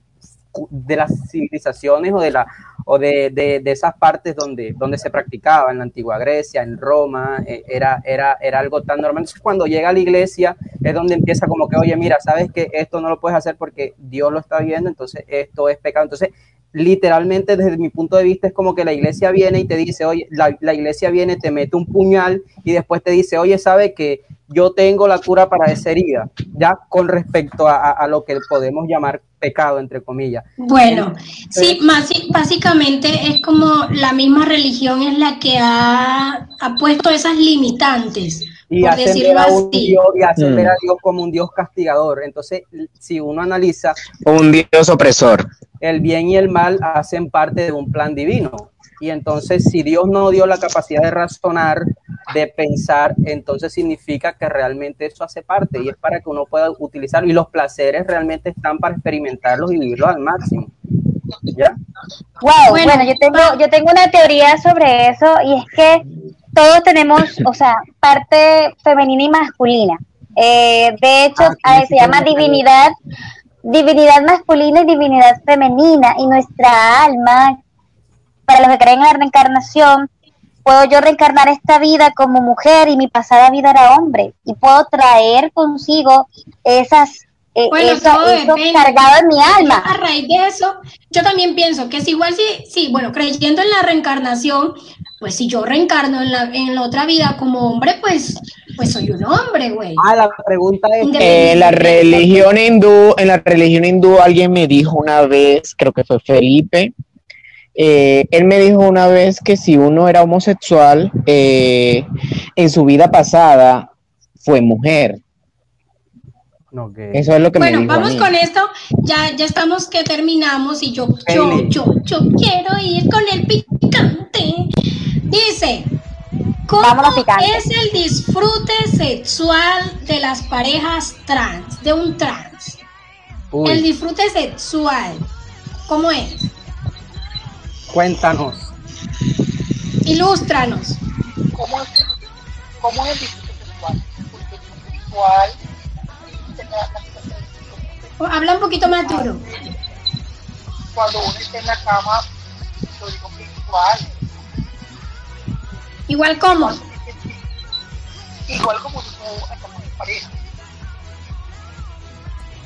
de las civilizaciones o de la o de, de, de esas partes donde donde se practicaba en la antigua Grecia, en Roma, eh, era era era algo tan normal. Entonces cuando llega a la iglesia es donde empieza como que, oye, mira, sabes que esto no lo puedes hacer porque Dios lo está viendo, entonces esto es pecado. Entonces literalmente desde mi punto de vista es como que la iglesia viene y te dice, oye, la, la iglesia viene, te mete un puñal y después te dice, oye, sabe que yo tengo la cura para esa herida, ya con respecto a, a, a lo que podemos llamar pecado, entre comillas. Bueno, sí, más, básicamente es como la misma religión es la que ha, ha puesto esas limitantes, y por decirlo así. Dios, y hace mm. ver a Dios como un Dios castigador. Entonces, si uno analiza... Un Dios opresor. El bien y el mal hacen parte de un plan divino. Y entonces, si Dios no dio la capacidad de razonar, de pensar, entonces significa que realmente eso hace parte y es para que uno pueda utilizarlo. Y los placeres realmente están para experimentarlos y vivirlos al máximo. ¿Ya? Wow, bueno, bueno yo, tengo, yo tengo una teoría sobre eso, y es que todos tenemos, o sea, parte femenina y masculina. Eh, de hecho, ah, eh, se llama divinidad, divinidad masculina y divinidad femenina, y nuestra alma, para los que creen en la reencarnación, puedo yo reencarnar esta vida como mujer y mi pasada vida era hombre, y puedo traer consigo esas, eh, bueno, eso, eso cargado en mi alma. A raíz de eso, yo también pienso que es igual, si, sí, bueno, creyendo en la reencarnación, pues si yo reencarno en la, en la otra vida como hombre, pues, pues soy un hombre, güey. Ah, la pregunta es... Eh, en la religión hindú, en la religión hindú alguien me dijo una vez, creo que fue Felipe, Eh, él me dijo una vez que si uno era homosexual, eh, en su vida pasada fue mujer. Okay. Eso es lo que bueno, me dijo. Bueno, vamos con esto. Ya, ya estamos que terminamos, y yo, yo, yo, yo quiero ir con el picante. Dice, ¿Cómo es el disfrute sexual de las parejas trans, de un trans? Uy. El disfrute sexual, ¿cómo es? Cuéntanos. Ilústranos. ¿Cómo es, cómo es el disfrute sexual? Porque el sexual... Habla un poquito más duro. Cuando uno está en la cama, lo digo que igual. ¿Igual cómo? Igual como tú como tu pareja.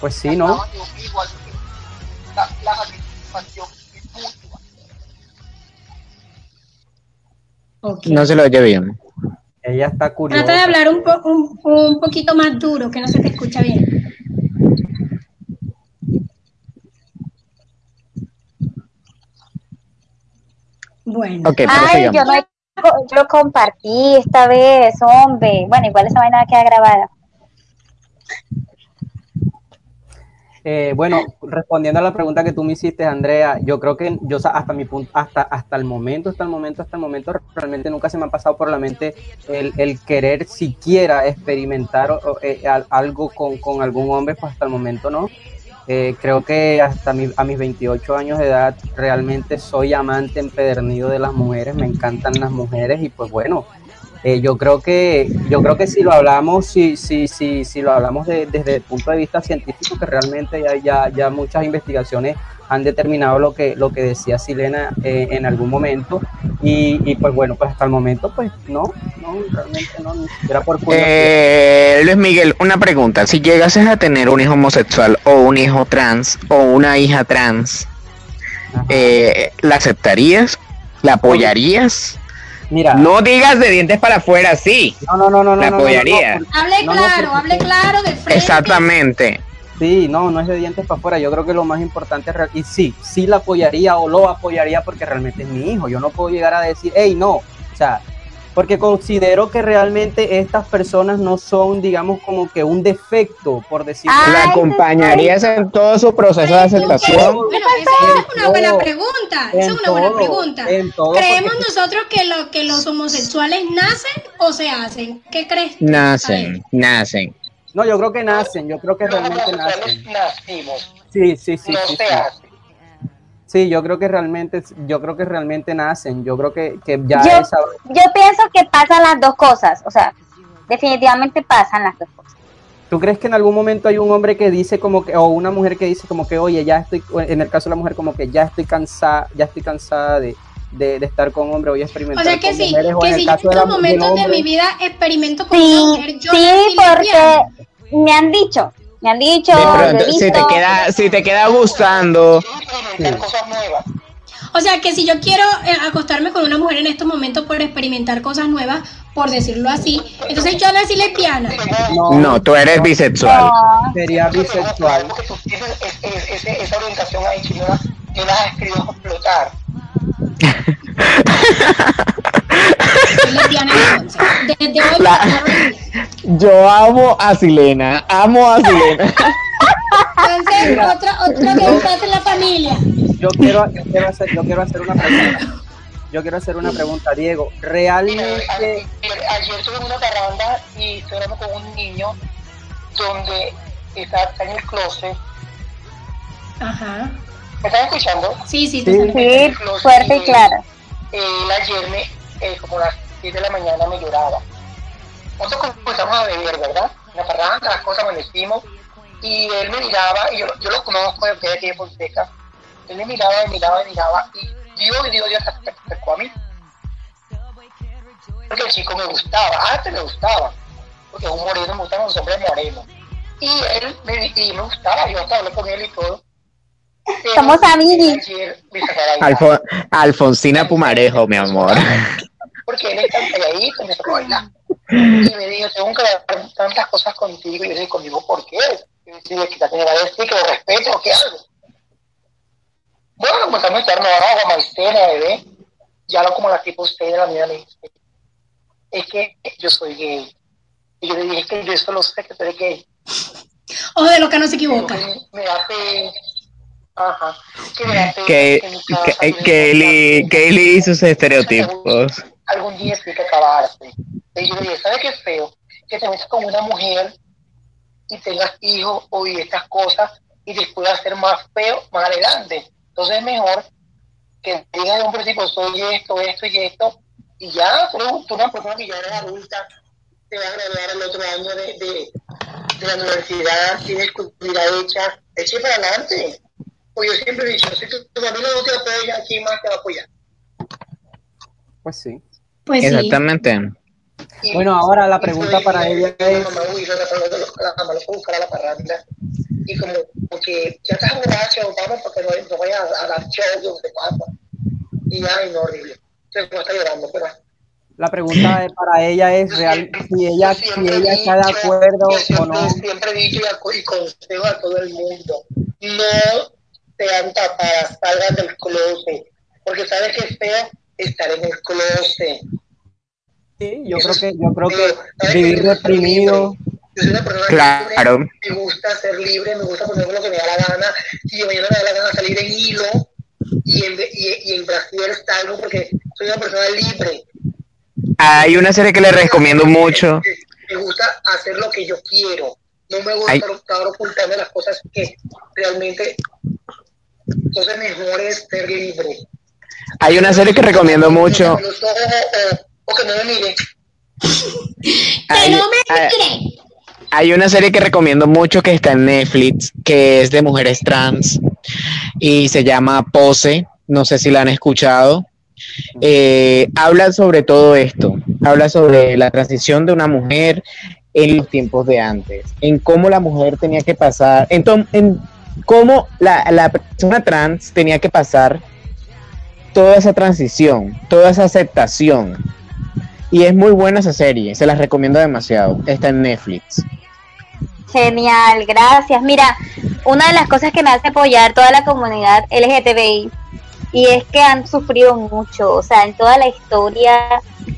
Pues sí, ¿no? La, igual, la, la satisfacción es mutua. Okay. No se lo oye bien. Ella está curiosa. Trata de hablar un, po un, un poquito más duro, que no se te escucha bien. Bueno. Okay, ay, yo, no, yo lo compartí esta vez, hombre. Bueno, igual esa vaina queda grabada. Eh, bueno, respondiendo a la pregunta que tú me hiciste, Andrea, yo creo que yo hasta mi punto, hasta hasta el momento, hasta el momento, hasta el momento, realmente nunca se me ha pasado por la mente el, el querer siquiera experimentar o, o, eh, algo con, con algún hombre, pues hasta el momento no. Eh, creo que hasta mi, a mis veintiocho años de edad realmente soy amante empedernido de las mujeres, me encantan las mujeres y pues bueno, eh, yo creo que yo creo que si lo hablamos, si, si, si, si lo hablamos de, desde el punto de vista científico, que realmente ya, ya, ya muchas investigaciones han determinado lo que, lo que decía Silena eh, en algún momento y, y pues bueno, pues hasta el momento pues no, no realmente no, ni siquiera por eh, Luis Miguel, una pregunta, si llegases a tener un hijo homosexual o un hijo trans o una hija trans, eh, ¿la aceptarías? ¿La apoyarías? Mira, no digas de dientes para afuera, sí. No, no, no, no, la apoyaría. No, no, no, hable claro, hable claro de frente. Exactamente. Sí, no, no es de dientes para afuera, yo creo que lo más importante es, real... y sí, sí la apoyaría o lo apoyaría porque realmente es mi hijo, yo no puedo llegar a decir, hey, no, o sea, porque considero que realmente estas personas no son, digamos, como que un defecto, por decirlo. ¿La acompañarías en todo su proceso de aceptación? Bueno, esa es una buena pregunta, esa es una buena pregunta. ¿Creemos nosotros que, lo, que los homosexuales nacen o se hacen? ¿Qué crees? Nacen, nacen. No, yo creo que nacen, yo creo que realmente nacen. Sí, sí, sí. Sí, sí. Sí, yo creo que realmente, yo creo que realmente nacen, yo creo que, que ya... Yo, esa... yo pienso que pasan las dos cosas, o sea, definitivamente pasan las dos cosas. ¿Tú crees que en algún momento hay un hombre que dice como que, o una mujer que dice como que, oye, ya estoy, en el caso de la mujer, como que ya estoy cansada, ya estoy cansada de... De, de estar con hombre, voy a experimentar. O sea que sí, mujeres, que si yo en estos momentos de mi vida experimento con sí, una mujer, yo sí, sí porque bien. me han dicho, me han dicho. De pronto, si te queda, si te queda gustando. Sí. O sea que si yo quiero acostarme con una mujer en estos momentos por experimentar cosas nuevas, por decirlo así, entonces yo nací lesbiana. No, no, tú eres bisexual. No. Sería bisexual. Porque tú tienes esa orientación ahí que no la has escrito explotar. La, yo amo a Silena, amo a Silena. Entonces, otro, otro que pasa en la familia. Yo quiero, yo quiero hacer, yo quiero hacer una pregunta. Yo quiero hacer una pregunta, Diego. Realmente. Ayer tuve una caramba y estoy hablando con un niño donde está en el closet. Ajá. ¿Me están escuchando? Sí, sí, sí, sí, fuerte y claro. Él ayer, me, eh, como a las siete de la mañana, me lloraba. Nosotros comenzamos a beber, ¿verdad? Nos agarraban las cosas, amanecimos, y él me miraba, y yo, yo lo conozco de ustedes aquí de Fonseca. Él me miraba, me miraba, me miraba, y Dios, y Dios, Dios, se acercó a mí. Porque el chico me gustaba, antes me gustaba, porque un moreno me gustaba, un hombre moreno. Y él me, y me gustaba, yo hasta hablé con él y todo. Somos amigos. Alfon Alfonsina Pumarejo, mi amor. Porque él está calladito, me sacó a bailar. Y me dijo, tengo que hablar tantas cosas contigo. Y yo dije, ¿conmigo por qué? Y yo dije, quizás te va a decir que lo respeto o qué hago. Bueno, comenzamos a echarnos agua, maicena, bebé. Ya lo como a las tipo seis de la mañana me dice, es que yo soy gay. Y yo le dije, es que yo solo sé que tú eres gay. O de lo que no se equivoca. Me da pena. Ajá. Que Kaylee y sus estereotipos. algún día tiene que acabarse. Y yo le dije, ¿sabes qué es feo? Que te metas con una mujer y tengas hijos o y estas cosas y después va a ser más feo más adelante. Entonces es mejor que digas de un principio, soy esto, esto y esto, y ya, tú, tú una persona que ya eres adulta, te va a graduar el otro año de, de, de la universidad, tienes cultura hecha, eche para adelante. Pues yo siempre he dicho, si tu, tu familia no te apoya, ¿quién más te va a apoyar? Pues sí. Pues exactamente. Sí. Y, bueno, ahora la pregunta y, para y, ella es... Mamá, uy, la, la mamá lo fue a buscar a la parranda. Y como, porque ya estás borracha, vamos, porque no, no voy a, a dar show de donde pasa. Y ay, no, horrible. Entonces, no está llorando, pero... La pregunta es, para ella es real, si ella, si ella está de acuerdo o no. Siempre he dicho y consejo a todo el mundo, no sean tapadas, salgan del closet, porque sabes que es feo estar en el closet. Sí, yo creo que, yo creo que vivir reprimido. Yo soy una persona claro. libre, me gusta ser libre, me gusta ponerme lo que me da la gana. Si mañana me da la gana salir en hilo y en, y, y en Brasil salgo porque soy una persona libre. Hay una serie que le recomiendo mucho. Me gusta hacer lo que yo quiero. No me gusta estar ocultando las cosas que realmente... Entonces mejor es ser libre. Hay una serie que recomiendo mucho. O que no me miren. Que no me miren. Hay una serie que recomiendo mucho que está en Netflix, que es de mujeres trans y se llama Pose. No sé si la han escuchado. Eh, hablan sobre todo esto, habla sobre la transición de una mujer en los tiempos de antes, en cómo la mujer tenía que pasar, en, to- en cómo la, la persona trans tenía que pasar toda esa transición, toda esa aceptación, y es muy buena esa serie, se las recomiendo demasiado, está en Netflix. Genial, gracias. Mira, una de las cosas que me hace apoyar toda la comunidad L G T B I y es que han sufrido mucho, o sea, en toda la historia,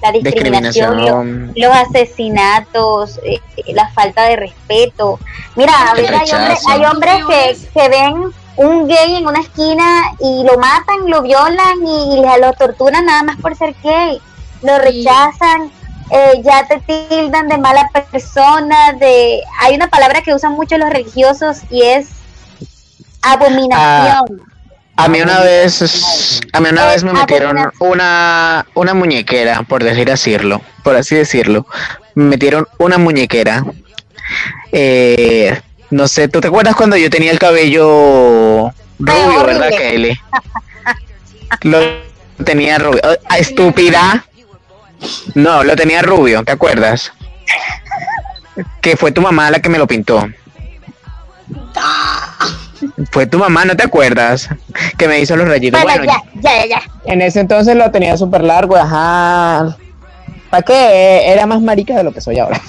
la discriminación, discriminación. Los, los asesinatos, eh, la falta de respeto. Mira, a veces hay hombres, hay hombres que, que ven un gay en una esquina y lo matan, lo violan y, y lo torturan nada más por ser gay, lo rechazan, eh, ya te tildan de mala persona, de hay una palabra que usan mucho los religiosos y es abominación. Ah. A mí una vez, a mí una vez me metieron una, una muñequera, por decir decirlo, por así decirlo, me metieron una muñequera, eh, no sé, ¿tú te acuerdas cuando yo tenía el cabello rubio, verdad, Kelly? Lo tenía rubio, estúpida, no, lo tenía rubio, ¿te acuerdas? Que fue tu mamá la que me lo pintó. Fue tu mamá, ¿no te acuerdas? Que me hizo los rayitos. Bueno, bueno ya, ya, ya. En ese entonces lo tenía súper largo, ajá. ¿Para qué? Era más marica de lo que soy ahora.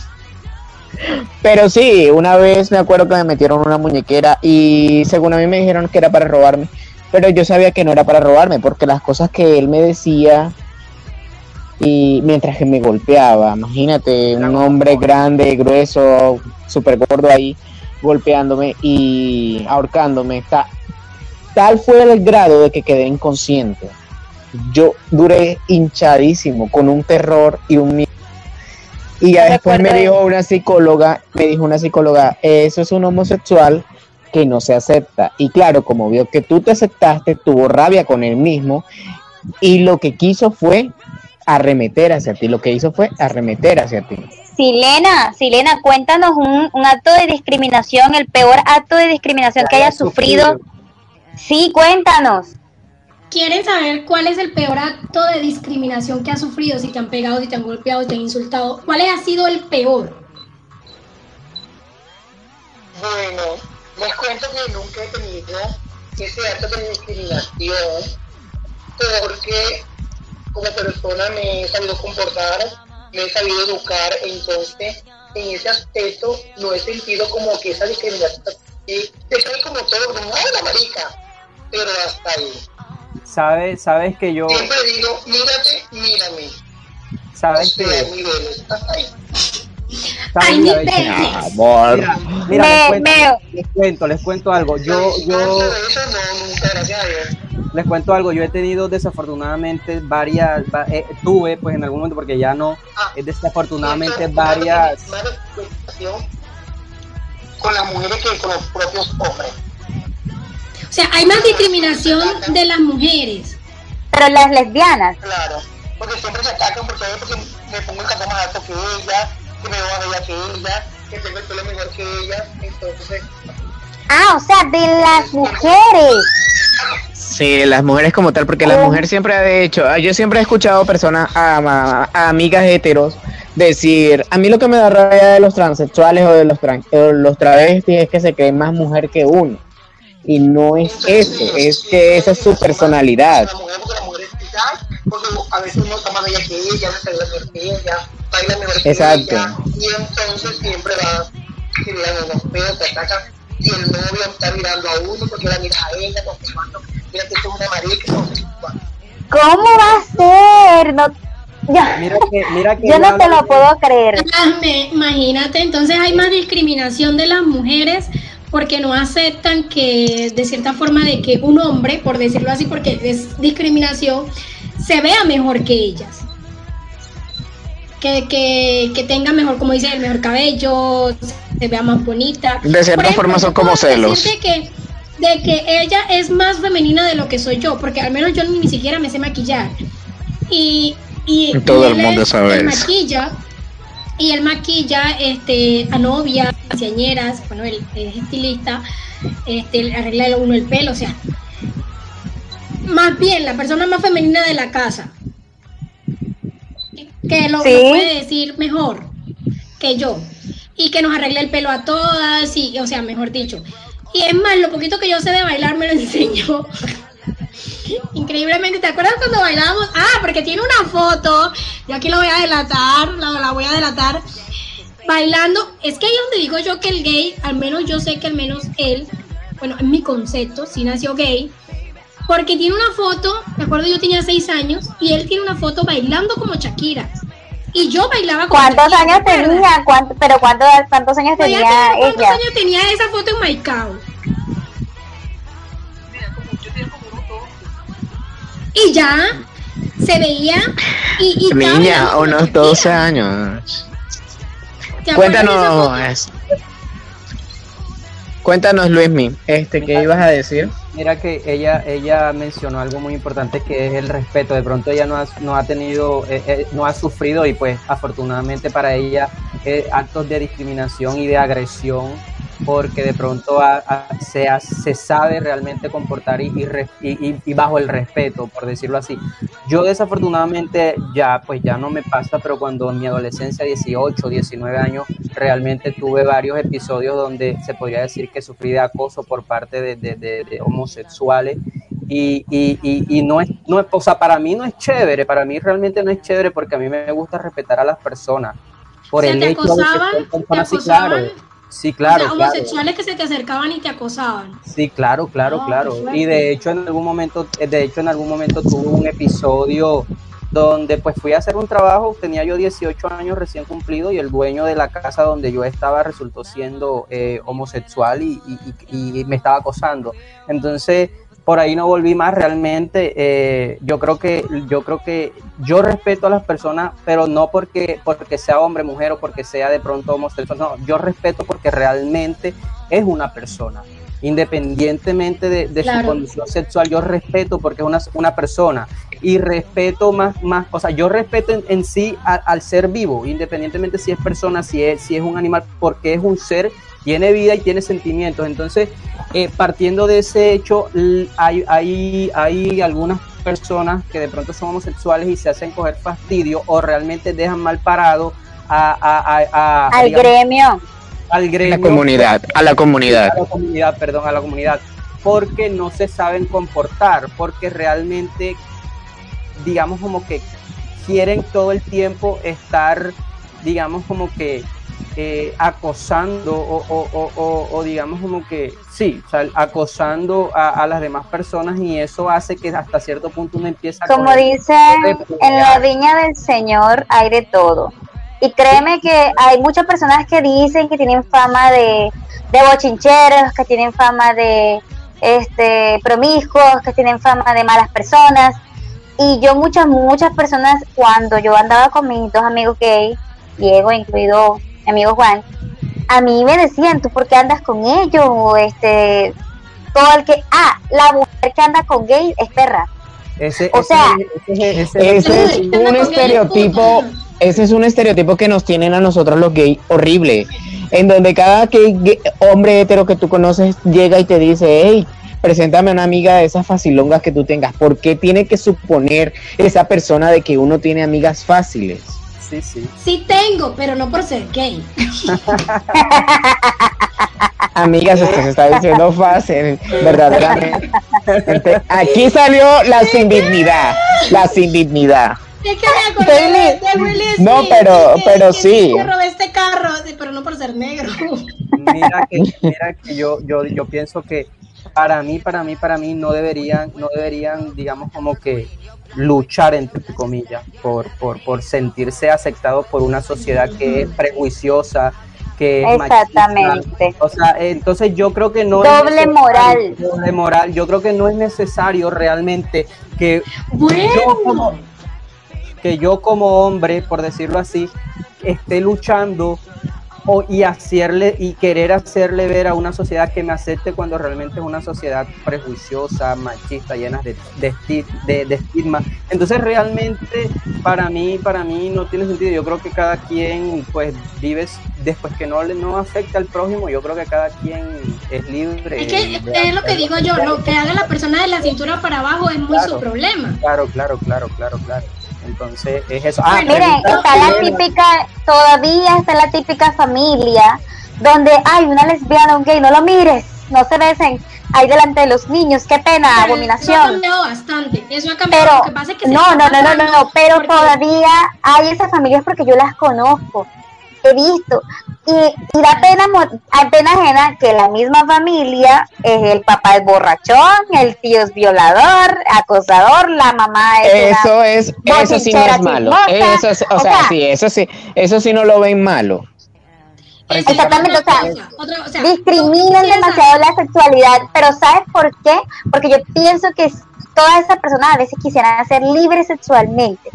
Pero sí, una vez me acuerdo que me metieron una muñequera y según a mí me dijeron que era para robarme. Pero yo sabía que no era para robarme porque las cosas que él me decía y mientras que me golpeaba, imagínate, un hombre grande, grueso, súper gordo ahí, golpeándome y ahorcándome. Ta, tal fue el grado de que quedé inconsciente. Yo duré hinchadísimo con un terror y un miedo. Y ya después me dijo una psicóloga, me dijo una psicóloga, eso es un homosexual que no se acepta. Y claro, como vio que tú te aceptaste, tuvo rabia con él mismo y lo que quiso fue arremeter hacia ti, lo que hizo fue arremeter hacia ti. Silena, Silena, cuéntanos un, un acto de discriminación, el peor acto de discriminación que hayas sufrido. sufrido. Sí, cuéntanos. ¿Quieren saber cuál es el peor acto de discriminación que has sufrido? Si te han pegado, si te han golpeado, si te han insultado. ¿Cuál ha sido el peor? Bueno, les cuento que nunca he tenido ese acto de discriminación porque como persona me he sabido comportar, me he sabido educar, entonces en ese aspecto no he sentido como que esa discriminación. Te soy como todo, no es la marica, pero hasta ahí. ¿Sabes? Sabes que yo siempre digo, mírate, mírame. ¿Sabes que? Hay niveles. Amor. Mira, les cuento, les cuento algo. Yo, yo. No, nunca, gracias a Dios. les cuento algo, yo he tenido desafortunadamente varias, eh, tuve pues en algún momento, porque ya no, ah, eh, desafortunadamente varias... Con las mujeres que con los propios hombres. O sea, hay más discriminación de las mujeres. Pero las lesbianas. Claro, porque siempre se atacan, porque me pongo el caso más alto que ella, que me veo más bella que ella, que tengo el pelo mejor que ella, entonces... Ah, o sea, de las mujeres. Sí, las mujeres como tal, porque oh. la mujer siempre ha dicho, yo siempre he escuchado personas, a, a, a amigas heteros, decir, a mí lo que me da rabia de los transexuales o de los, trans, o los travestis es que se creen más mujer que uno. Y no es eso, es que esa es su personalidad. La mujer, porque la mujer es quizás, porque a veces uno está más bella que ella, a veces está mejor que ella, baila mejor que ella, y entonces siempre va, si la mujer te ataca, y el novio está mirando a uno porque la mira a ella, confirmando, mira que es una marica. ¿Cómo va a ser? No, yo, mira que, mira que yo no te lo puedo creer. Imagínate, entonces hay más discriminación de las mujeres porque no aceptan que, de cierta forma, de que un hombre, por decirlo así, porque es discriminación, se vea mejor que ellas. Que, que, que tenga mejor, como dice, el mejor cabello, se vea más bonita. De cierta ejemplo, forma son como celos. De que, de que ella es más femenina de lo que soy yo, porque al menos yo ni, ni siquiera me sé maquillar. Y, y todo y el mundo sabe él eso. Maquilla, y él maquilla este, a novias, quinceañeras, bueno, él es estilista, este, arregla uno el pelo, o sea. Más bien, la persona más femenina de la casa. Que lo, ¿sí? lo puede decir mejor que yo, y que nos arregle el pelo a todas, y, o sea, mejor dicho, y es más, lo poquito que yo sé de bailar me lo enseñó increíblemente. ¿Te acuerdas cuando bailábamos? Ah, porque tiene una foto, yo aquí la voy a delatar, la, la voy a delatar bailando, es que ahí es donde digo yo que el gay, al menos yo sé que al menos él, bueno, en mi concepto, sí nació gay. Porque tiene una foto, me acuerdo yo tenía seis años, y él tiene una foto bailando como Shakira. Y yo bailaba como ¿Cuántos Shakira, años tenía? ¿Cuánto, pero cuántos, cuántos años tenía ella? ¿Cuántos años tenía esa foto en Maicao? Y ya se veía. Y, y niña, unos doce Shakira. Años. Cuéntanos. Cuéntanos, Luismi, este, ¿qué ibas a decir? Mira que ella ella mencionó algo muy importante, que es el respeto. De pronto ella no ha, no ha tenido, eh, eh, no ha sufrido, y pues afortunadamente para ella, eh, actos de discriminación y de agresión, porque de pronto a, a, se, a, se sabe realmente comportar y, y, y, y bajo el respeto, por decirlo así. Yo desafortunadamente ya, pues ya no me pasa, pero cuando en mi adolescencia, dieciocho, diecinueve años, realmente tuve varios episodios donde se podría decir que sufrí de acoso por parte de, de, de, de homosexuales, y, y, y, y no es, no es, o sea, para mí no es chévere, para mí realmente no es chévere, porque a mí me gusta respetar a las personas. Por el hecho de que se acosaban. Sí, claro, o sea, homosexuales, claro, que se te acercaban y te acosaban. Sí, claro, claro, oh, claro. Y de hecho en algún momento, de hecho en algún momento tuve un episodio donde pues fui a hacer un trabajo, tenía yo dieciocho años recién cumplido, y el dueño de la casa donde yo estaba resultó siendo eh, homosexual y, y, y, y me estaba acosando. Entonces por ahí no volví más realmente. Eh, yo creo que yo creo que yo respeto a las personas, pero no porque porque sea hombre, mujer, o porque sea de pronto homosexual. No, yo respeto porque realmente es una persona, independientemente de, de claro, su condición sexual. Yo respeto porque es una, una persona, y respeto más más, o sea, yo respeto en, en sí a, al ser vivo, independientemente si es persona, si es si es un animal, porque es un ser. Tiene vida y tiene sentimientos. Entonces, eh, partiendo de ese hecho, hay, hay, hay algunas personas que de pronto son homosexuales y se hacen coger fastidio, o realmente dejan mal parado a, a, a, a, al digamos, gremio. Al gremio. La comunidad, a la comunidad. A la comunidad, perdón, a la comunidad. Porque no se saben comportar, porque realmente, digamos, como que quieren todo el tiempo estar, digamos, como que... Eh, acosando o, o, o, o, o digamos como que sí, o sea, acosando a, a las demás personas, y eso hace que hasta cierto punto uno empieza a... Como dicen, en la viña del Señor hay de todo, y créeme que hay muchas personas que dicen que tienen fama de, de bochincheros, que tienen fama de, este, promiscuos, que tienen fama de malas personas. Y yo muchas, muchas personas, cuando yo andaba con mis dos amigos gay, Diego incluido mi amigo Juan, a mí me decían, ¿tú por qué andas con ellos? O este, todo el que, ah, la mujer que anda con gay es perra. Ese, o sea, ese, ese, ese es un estereotipo, ese es un estereotipo que nos tienen a nosotros los gays horrible, en donde cada que, gay, hombre hetero que tú conoces llega y te dice, hey, preséntame a una amiga de esas facilongas que tú tengas. ¿Por qué tiene que suponer esa persona de que uno tiene amigas fáciles? Sí, sí. Sí tengo, pero no por ser gay. Amigas, esto se está diciendo fácil, verdaderamente. Aquí salió la sin dignidad, la sin dignidad. Es que me acordé de, de Willis Smith. No, pero, que, pero que sí. Yo robé este carro, pero no por ser negro. Mira que, mira que yo, yo, yo pienso que para mí, para mí, para mí no deberían, no deberían, digamos como que luchar entre comillas por, por, por sentirse aceptados por una sociedad que es prejuiciosa, que es exactamente machista. O sea, entonces yo creo que no doble es moral, doble moral. Yo creo que no es necesario realmente que bueno. yo como, que yo como hombre, por decirlo así, esté luchando o, y hacerle y querer hacerle ver a una sociedad que me acepte cuando realmente es una sociedad prejuiciosa, machista, llena de, de, de, de estigma. Entonces realmente para mí, para mí no tiene sentido. Yo creo que cada quien pues vive después que no, no afecta al prójimo. Yo creo que cada quien es libre. Es que es lo que digo yo, lo que haga la persona de la cintura para abajo es muy claro, su problema. Claro, claro, claro, claro, claro. Entonces es eso. Ah, miren, está la típica, todavía está la típica familia donde hay una lesbiana, un gay, no lo mires, no se besen ahí delante de los niños, qué pena, abominación. Eso ha cambiado bastante, eso ha cambiado, pero lo que pasa es que no, no, no, no, no, no, pero porque todavía hay esas familias, porque yo las conozco, he visto, y, y da pena, pena ajena que la misma familia, eh, el papá es borrachón, el tío es violador, acosador, la mamá es eso es eso sí no es malo, eso es, o, o sea, sea sí, eso sí, eso sí no lo ven malo. Exactamente, o sea, cosa, otra, o sea discriminan demasiado la sexualidad, pero ¿sabes por qué? Porque yo pienso que todas esas personas a veces quisieran ser libres sexualmente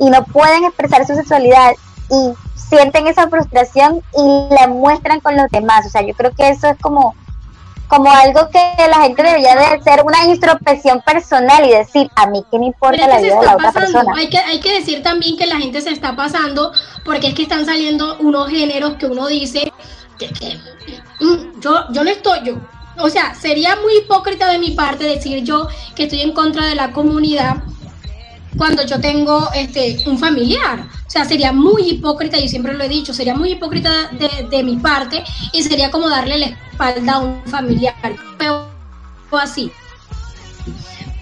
y no pueden expresar su sexualidad y sienten esa frustración y la muestran con los demás. O sea, yo creo que eso es como, como algo que la gente debería de ser una introspección personal y decir, a mí qué me importa la vida de la otra persona. Hay que, hay que decir también que la gente se está pasando, porque es que están saliendo unos géneros que uno dice que, que yo, yo no estoy, yo, o sea, sería muy hipócrita de mi parte decir yo que estoy en contra de la comunidad cuando yo tengo este un familiar. O sea, sería muy hipócrita, yo siempre lo he dicho, sería muy hipócrita de, de mi parte, y sería como darle la espalda a un familiar, pero así.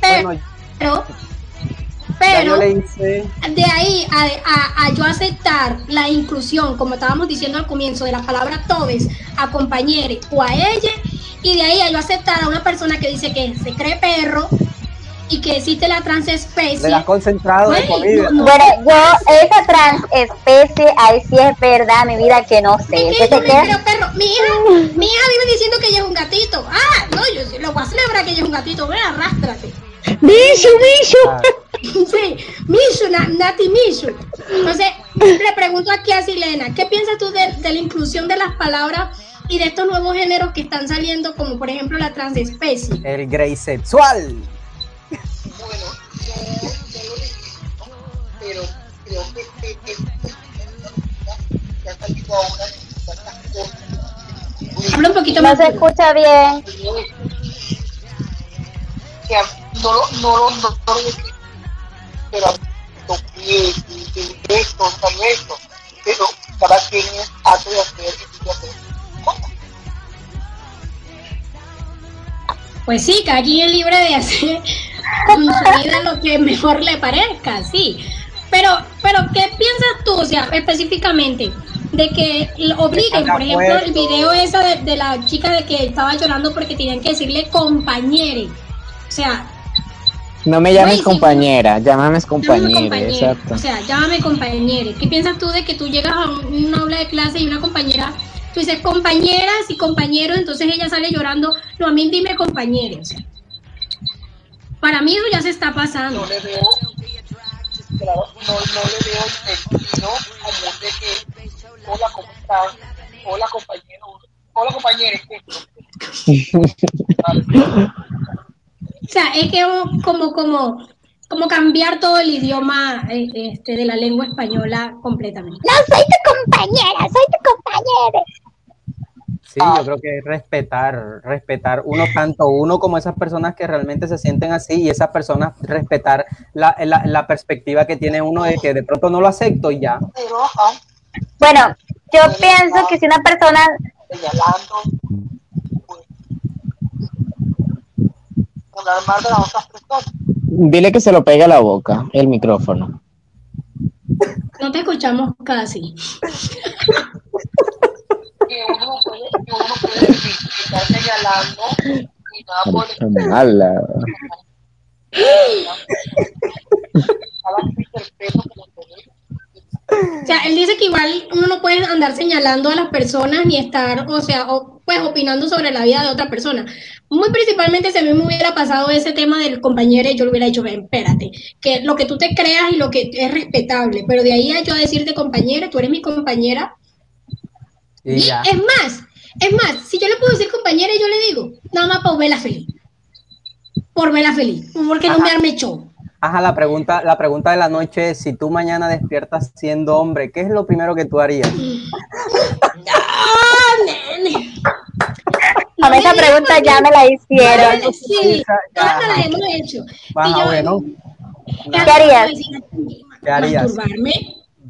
Pero, bueno, pero, pero de ahí a, a, a yo aceptar la inclusión, como estábamos diciendo al comienzo, de la palabra todes, a compañeros o a ella, y de ahí a yo aceptar a una persona que dice que se cree perro, y que existe la transespecie. Me la has concentrado de comida. No, no. Bueno, yo, esa transespecie, ahí sí es verdad, mi vida, que no sé. Es que yo me creo perro. Mi hija, mi hija vive diciendo que ella es un gatito. Ah, no, yo lo voy a celebrar que ella es un gatito. Ven, arrástrate. Mishu, Mishu. Ah. Sí, Mishu, na, Nati Mishu. Entonces, le pregunto aquí a Silena, ¿qué piensas tú de, de la inclusión de las palabras y de estos nuevos géneros que están saliendo, como por ejemplo la transespecie? El grey sexual. Bueno, yo, yo lo distinto, pero creo que es que ha salido ahora tantas cosas. Habla un poquito más. No se escucha bien. No lo, no lo, no lo distinto, pero esto, tal esto, pero cada quien hace de hacer y hacer cosas. Pues sí, cada quien es libre de hacer con su vida lo que mejor le parezca, sí. Pero, pero ¿qué piensas tú, o sea, específicamente, de que obliguen, por ejemplo, el video ese de, de la chica de que estaba llorando porque tenían que decirle compañere? O sea, no me llames compañera, llámame compañera, exacto. O sea, llámame compañere. ¿Qué piensas tú de que tú llegas a una aula de clase y una compañera tú dices compañeras y compañeros, entonces ella sale llorando, no, a mí dime compañeros, o sea, para mí eso ya se está pasando. No le veo, claro, no, no le veo el sentido común de que, hola, ¿cómo estás? Hola, compañero, hola, compañeros. O sea, es que como, como, como cambiar todo el idioma este, de la lengua española completamente. No, soy tu compañera, soy tu compañero. Sí, yo creo que es respetar, respetar uno, tanto uno como esas personas que realmente se sienten así, y esas personas respetar la, la, la perspectiva que tiene uno de que de pronto no lo acepto y ya. Bueno, yo pienso que si una persona... Dile que se lo pegue a la boca, el micrófono. No te escuchamos casi. Que uno puede, que uno puede estar señalando y nada por el... Mala. O sea, él dice que igual uno no puede andar señalando a las personas ni estar, o sea, o, pues opinando sobre la vida de otra persona. Muy principalmente si a mí me hubiera pasado ese tema del compañero, yo le hubiera dicho, ven, espérate, que lo que tú te creas y lo que es respetable, pero de ahí a yo decirte compañera, tú eres mi compañera, y, y ya. es más, es más, si yo le puedo decir compañera, yo le digo, nada más por verla feliz, por verla feliz, porque Ajá. no me arme show. Ajá, la pregunta, la pregunta de la noche es, si tú mañana despiertas siendo hombre, ¿qué es lo primero que tú harías? ¡No, nene! No, a mí esa pregunta porque... ya me la hicieron. Vale, sí, ya hasta la hemos hecho. Baja, yo, bueno. ¿Qué harías? ¿Qué harías? ¿Masturbarme?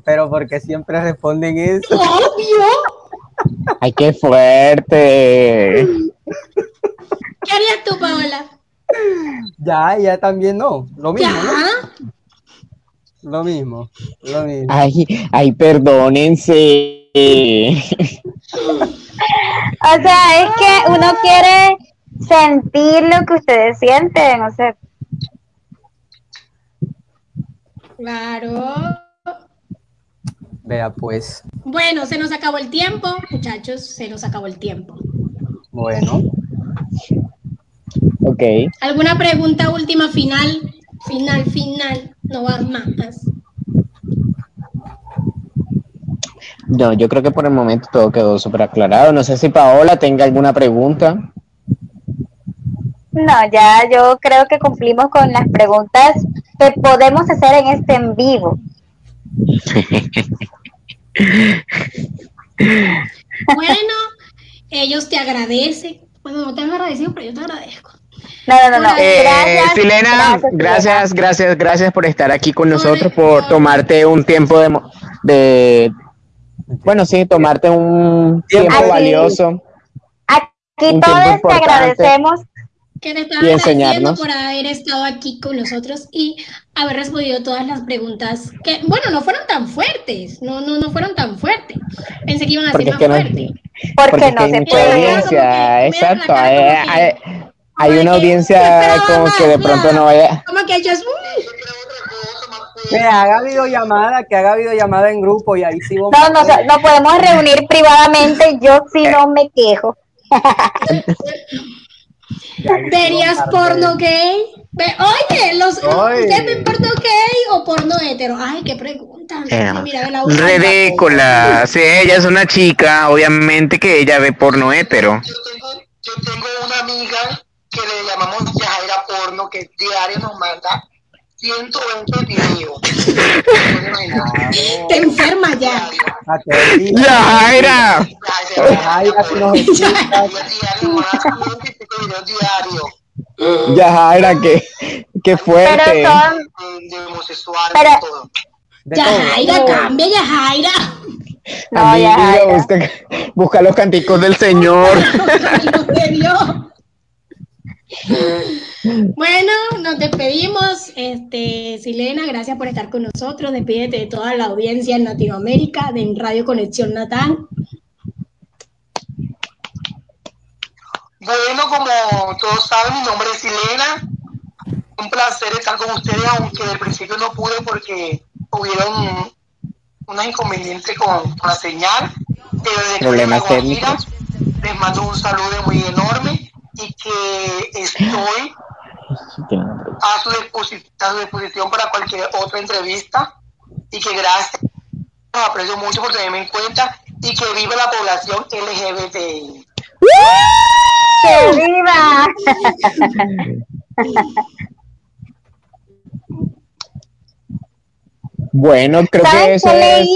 Pero porque siempre responden eso. ¡Obvio! ¡Ay, qué fuerte! ¿Qué harías tú, Paola? Ya, ya también no, lo mismo, ¿no? Lo mismo, lo mismo. Ay, ay, perdónense. O sea, es que uno quiere sentir lo que ustedes sienten, o sea. Claro. Vea pues. Bueno, se nos acabó el tiempo, muchachos, se nos acabó el tiempo. Bueno. Okay. ¿Alguna pregunta última, final? Final, final, no va más. No, yo creo que por el momento todo quedó súper aclarado. No sé si Paola tenga alguna pregunta. No, ya yo creo que cumplimos con las preguntas que podemos hacer en este en vivo. Bueno, ellos te agradecen. Bueno, no te han agradecido, pero yo te agradezco. No, no, no. Eh, gracias, Silena, gracias, gracias, gracias, gracias por estar aquí con nosotros, por, por tomarte un tiempo de, de... Bueno, sí, tomarte un tiempo aquí, valioso. Aquí todos te agradecemos. Que te estás agradeciendo por haber estado aquí con nosotros y haber respondido todas las preguntas que, bueno, no fueron tan fuertes. No, no, no fueron tan fuertes. Pensé que iban a ser más fuertes. Porque, porque no se puede. Exacto. Hay, hay, hay una que, audiencia que como que de pronto no vaya. Como que yo es que haga videollamada, que haga videollamada en grupo y ahí sí vamos. No, no, no, nos podemos reunir privadamente. Yo sí no me quejo. ¿Verías porno gay? Oye, los, ¿ustedes ven porno gay o porno hetero? Ay, qué pregunta. Eh, Mira, la ridícula. Sí, ella es una chica, obviamente que ella ve porno hetero. Yo tengo, yo tengo una amiga que le llamamos Yajaira Porno, que diario nos manda ciento veinte videos. Te enfermas ya. Yajaira. Yajaira, si nos escuchas. Yajaira, que, que fuerte. Pero son... de homosexual, pero... todo. De Yajaira, todo. Cambia, Yajaira. No, Amigo, Yajaira. Busca, busca los canticos del Señor. Bueno, nos despedimos. Este, Silena, gracias por estar con nosotros. Despídete de toda la audiencia en Latinoamérica, de Radio Conexión Latam. Bueno, como todos saben, mi nombre es Silena. Un placer estar con ustedes, aunque al principio no pude porque hubieron unos inconvenientes con, con la señal. de problemas técnicos. Les mando un saludo muy enorme y que estoy a su disposición, a su disposición para cualquier otra entrevista, y que gracias, los aprecio mucho por tenerme en cuenta, y que viva la población L G B T I. ¡Que viva! Bueno, creo que eso es...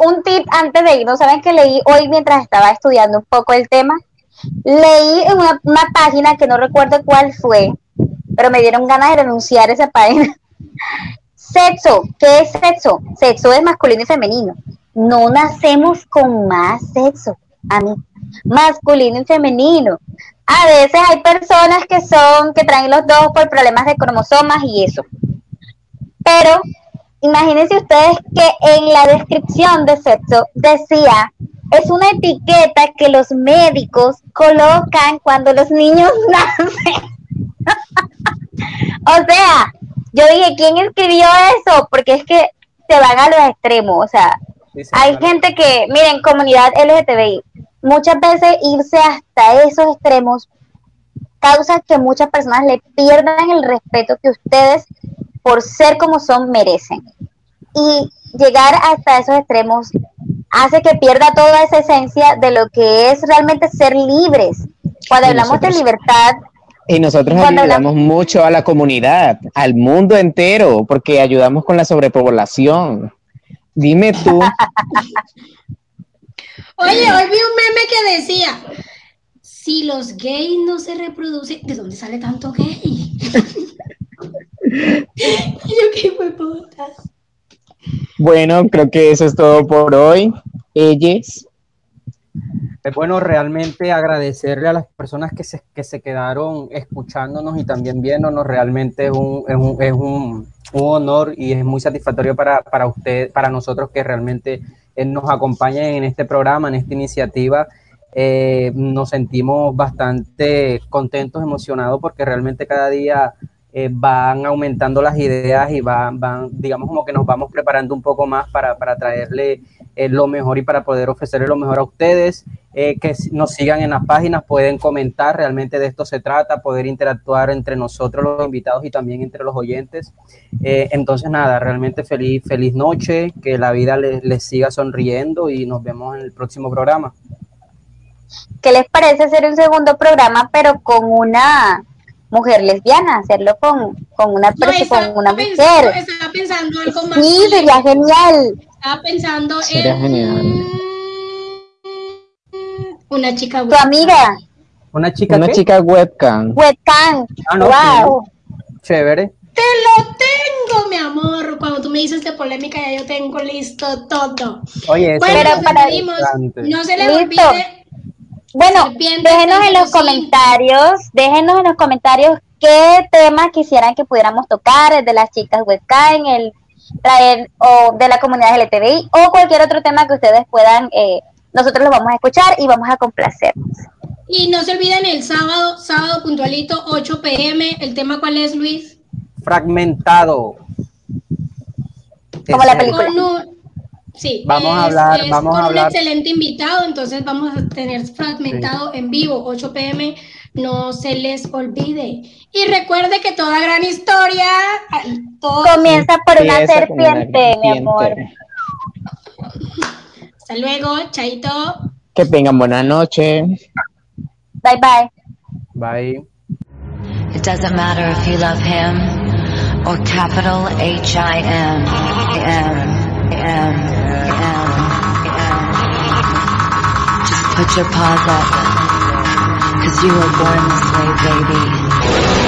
Un tip antes de irnos, ¿saben que leí hoy mientras estaba estudiando un poco el tema? Leí en una, una página que no recuerdo cuál fue, pero me dieron ganas de renunciar a esa página. Sexo, ¿qué es sexo? Sexo es masculino y femenino. No nacemos con más sexo, a mí. Masculino y femenino. A veces hay personas que son, que traen los dos por problemas de cromosomas y eso. Pero... imagínense ustedes que en la descripción de sexo decía, es una etiqueta que los médicos colocan cuando los niños nacen. O sea, yo dije, ¿quién escribió eso? Porque es que se van a los extremos, o sea, sí, sí, hay claro. gente que, miren, comunidad L G B T I, muchas veces irse hasta esos extremos causa que muchas personas le pierdan el respeto que ustedes, por ser como son, merecen. Y llegar hasta esos extremos hace que pierda toda esa esencia de lo que es realmente ser libres. Cuando hablamos nosotros, de libertad... Y nosotros ayudamos mucho a la comunidad, al mundo entero, porque ayudamos con la sobrepoblación. Dime tú. Oye, hoy vi un meme que decía... si los gays no se reproducen... ¿de dónde sale tanto gay? Bueno, creo que eso es todo por hoy. Ellas. Bueno, realmente agradecerle a las personas que se, que se quedaron escuchándonos y también viéndonos. Realmente es un, es un, es un, un honor y es muy satisfactorio para, para usted, para nosotros que realmente nos acompañen en este programa, en esta iniciativa. Eh, nos sentimos bastante contentos, emocionados, porque realmente cada día... Eh, van aumentando las ideas y van, van, digamos como que nos vamos preparando un poco más para, para traerle eh, lo mejor y para poder ofrecerle lo mejor a ustedes, eh, que nos sigan en las páginas, pueden comentar, realmente de esto se trata, poder interactuar entre nosotros los invitados y también entre los oyentes. Eh, entonces nada, realmente feliz, feliz noche, que la vida les, les siga sonriendo y nos vemos en el próximo programa. ¿Qué les parece hacer un segundo programa pero con una... mujer lesbiana, hacerlo con, con una persona, con una pensando, mujer. Estaba pensando algo más. Sí, sería genial. Estaba pensando sería en genial. Una chica webcam. Tu amiga. Una chica Una ¿qué? chica webcam. Webcam. Ah, no, wow. Sí. Chévere. Te lo tengo, mi amor. Cuando tú me dices de polémica, ya yo tengo listo todo. Oye, eso bueno, es para no se le olvide. Bueno, déjenos en los comentarios, déjenos en los comentarios qué temas quisieran que pudiéramos tocar, el de las chicas webcam, el traer o de la comunidad L G B T I o cualquier otro tema que ustedes puedan, eh, nosotros los vamos a escuchar y vamos a complacernos. Y no se olviden el sábado, sábado puntualito, ocho p m, ¿el tema cuál es, Luis? Fragmentado. Como la película. Con... sí, vamos es, a hablar, es vamos con a hablar. Un excelente invitado, entonces vamos a tener Fragmentado sí. en vivo, ocho p m, no se les olvide. Y recuerde que toda gran historia todo comienza por una serpiente, una serpiente, mi amor. Hasta luego, chaito. Que tengan buena noche. Bye, bye. Bye. It doesn't matter if you love him or capital H I M. M. M, M, M. Just put your paws up, 'cause you were born this way, baby.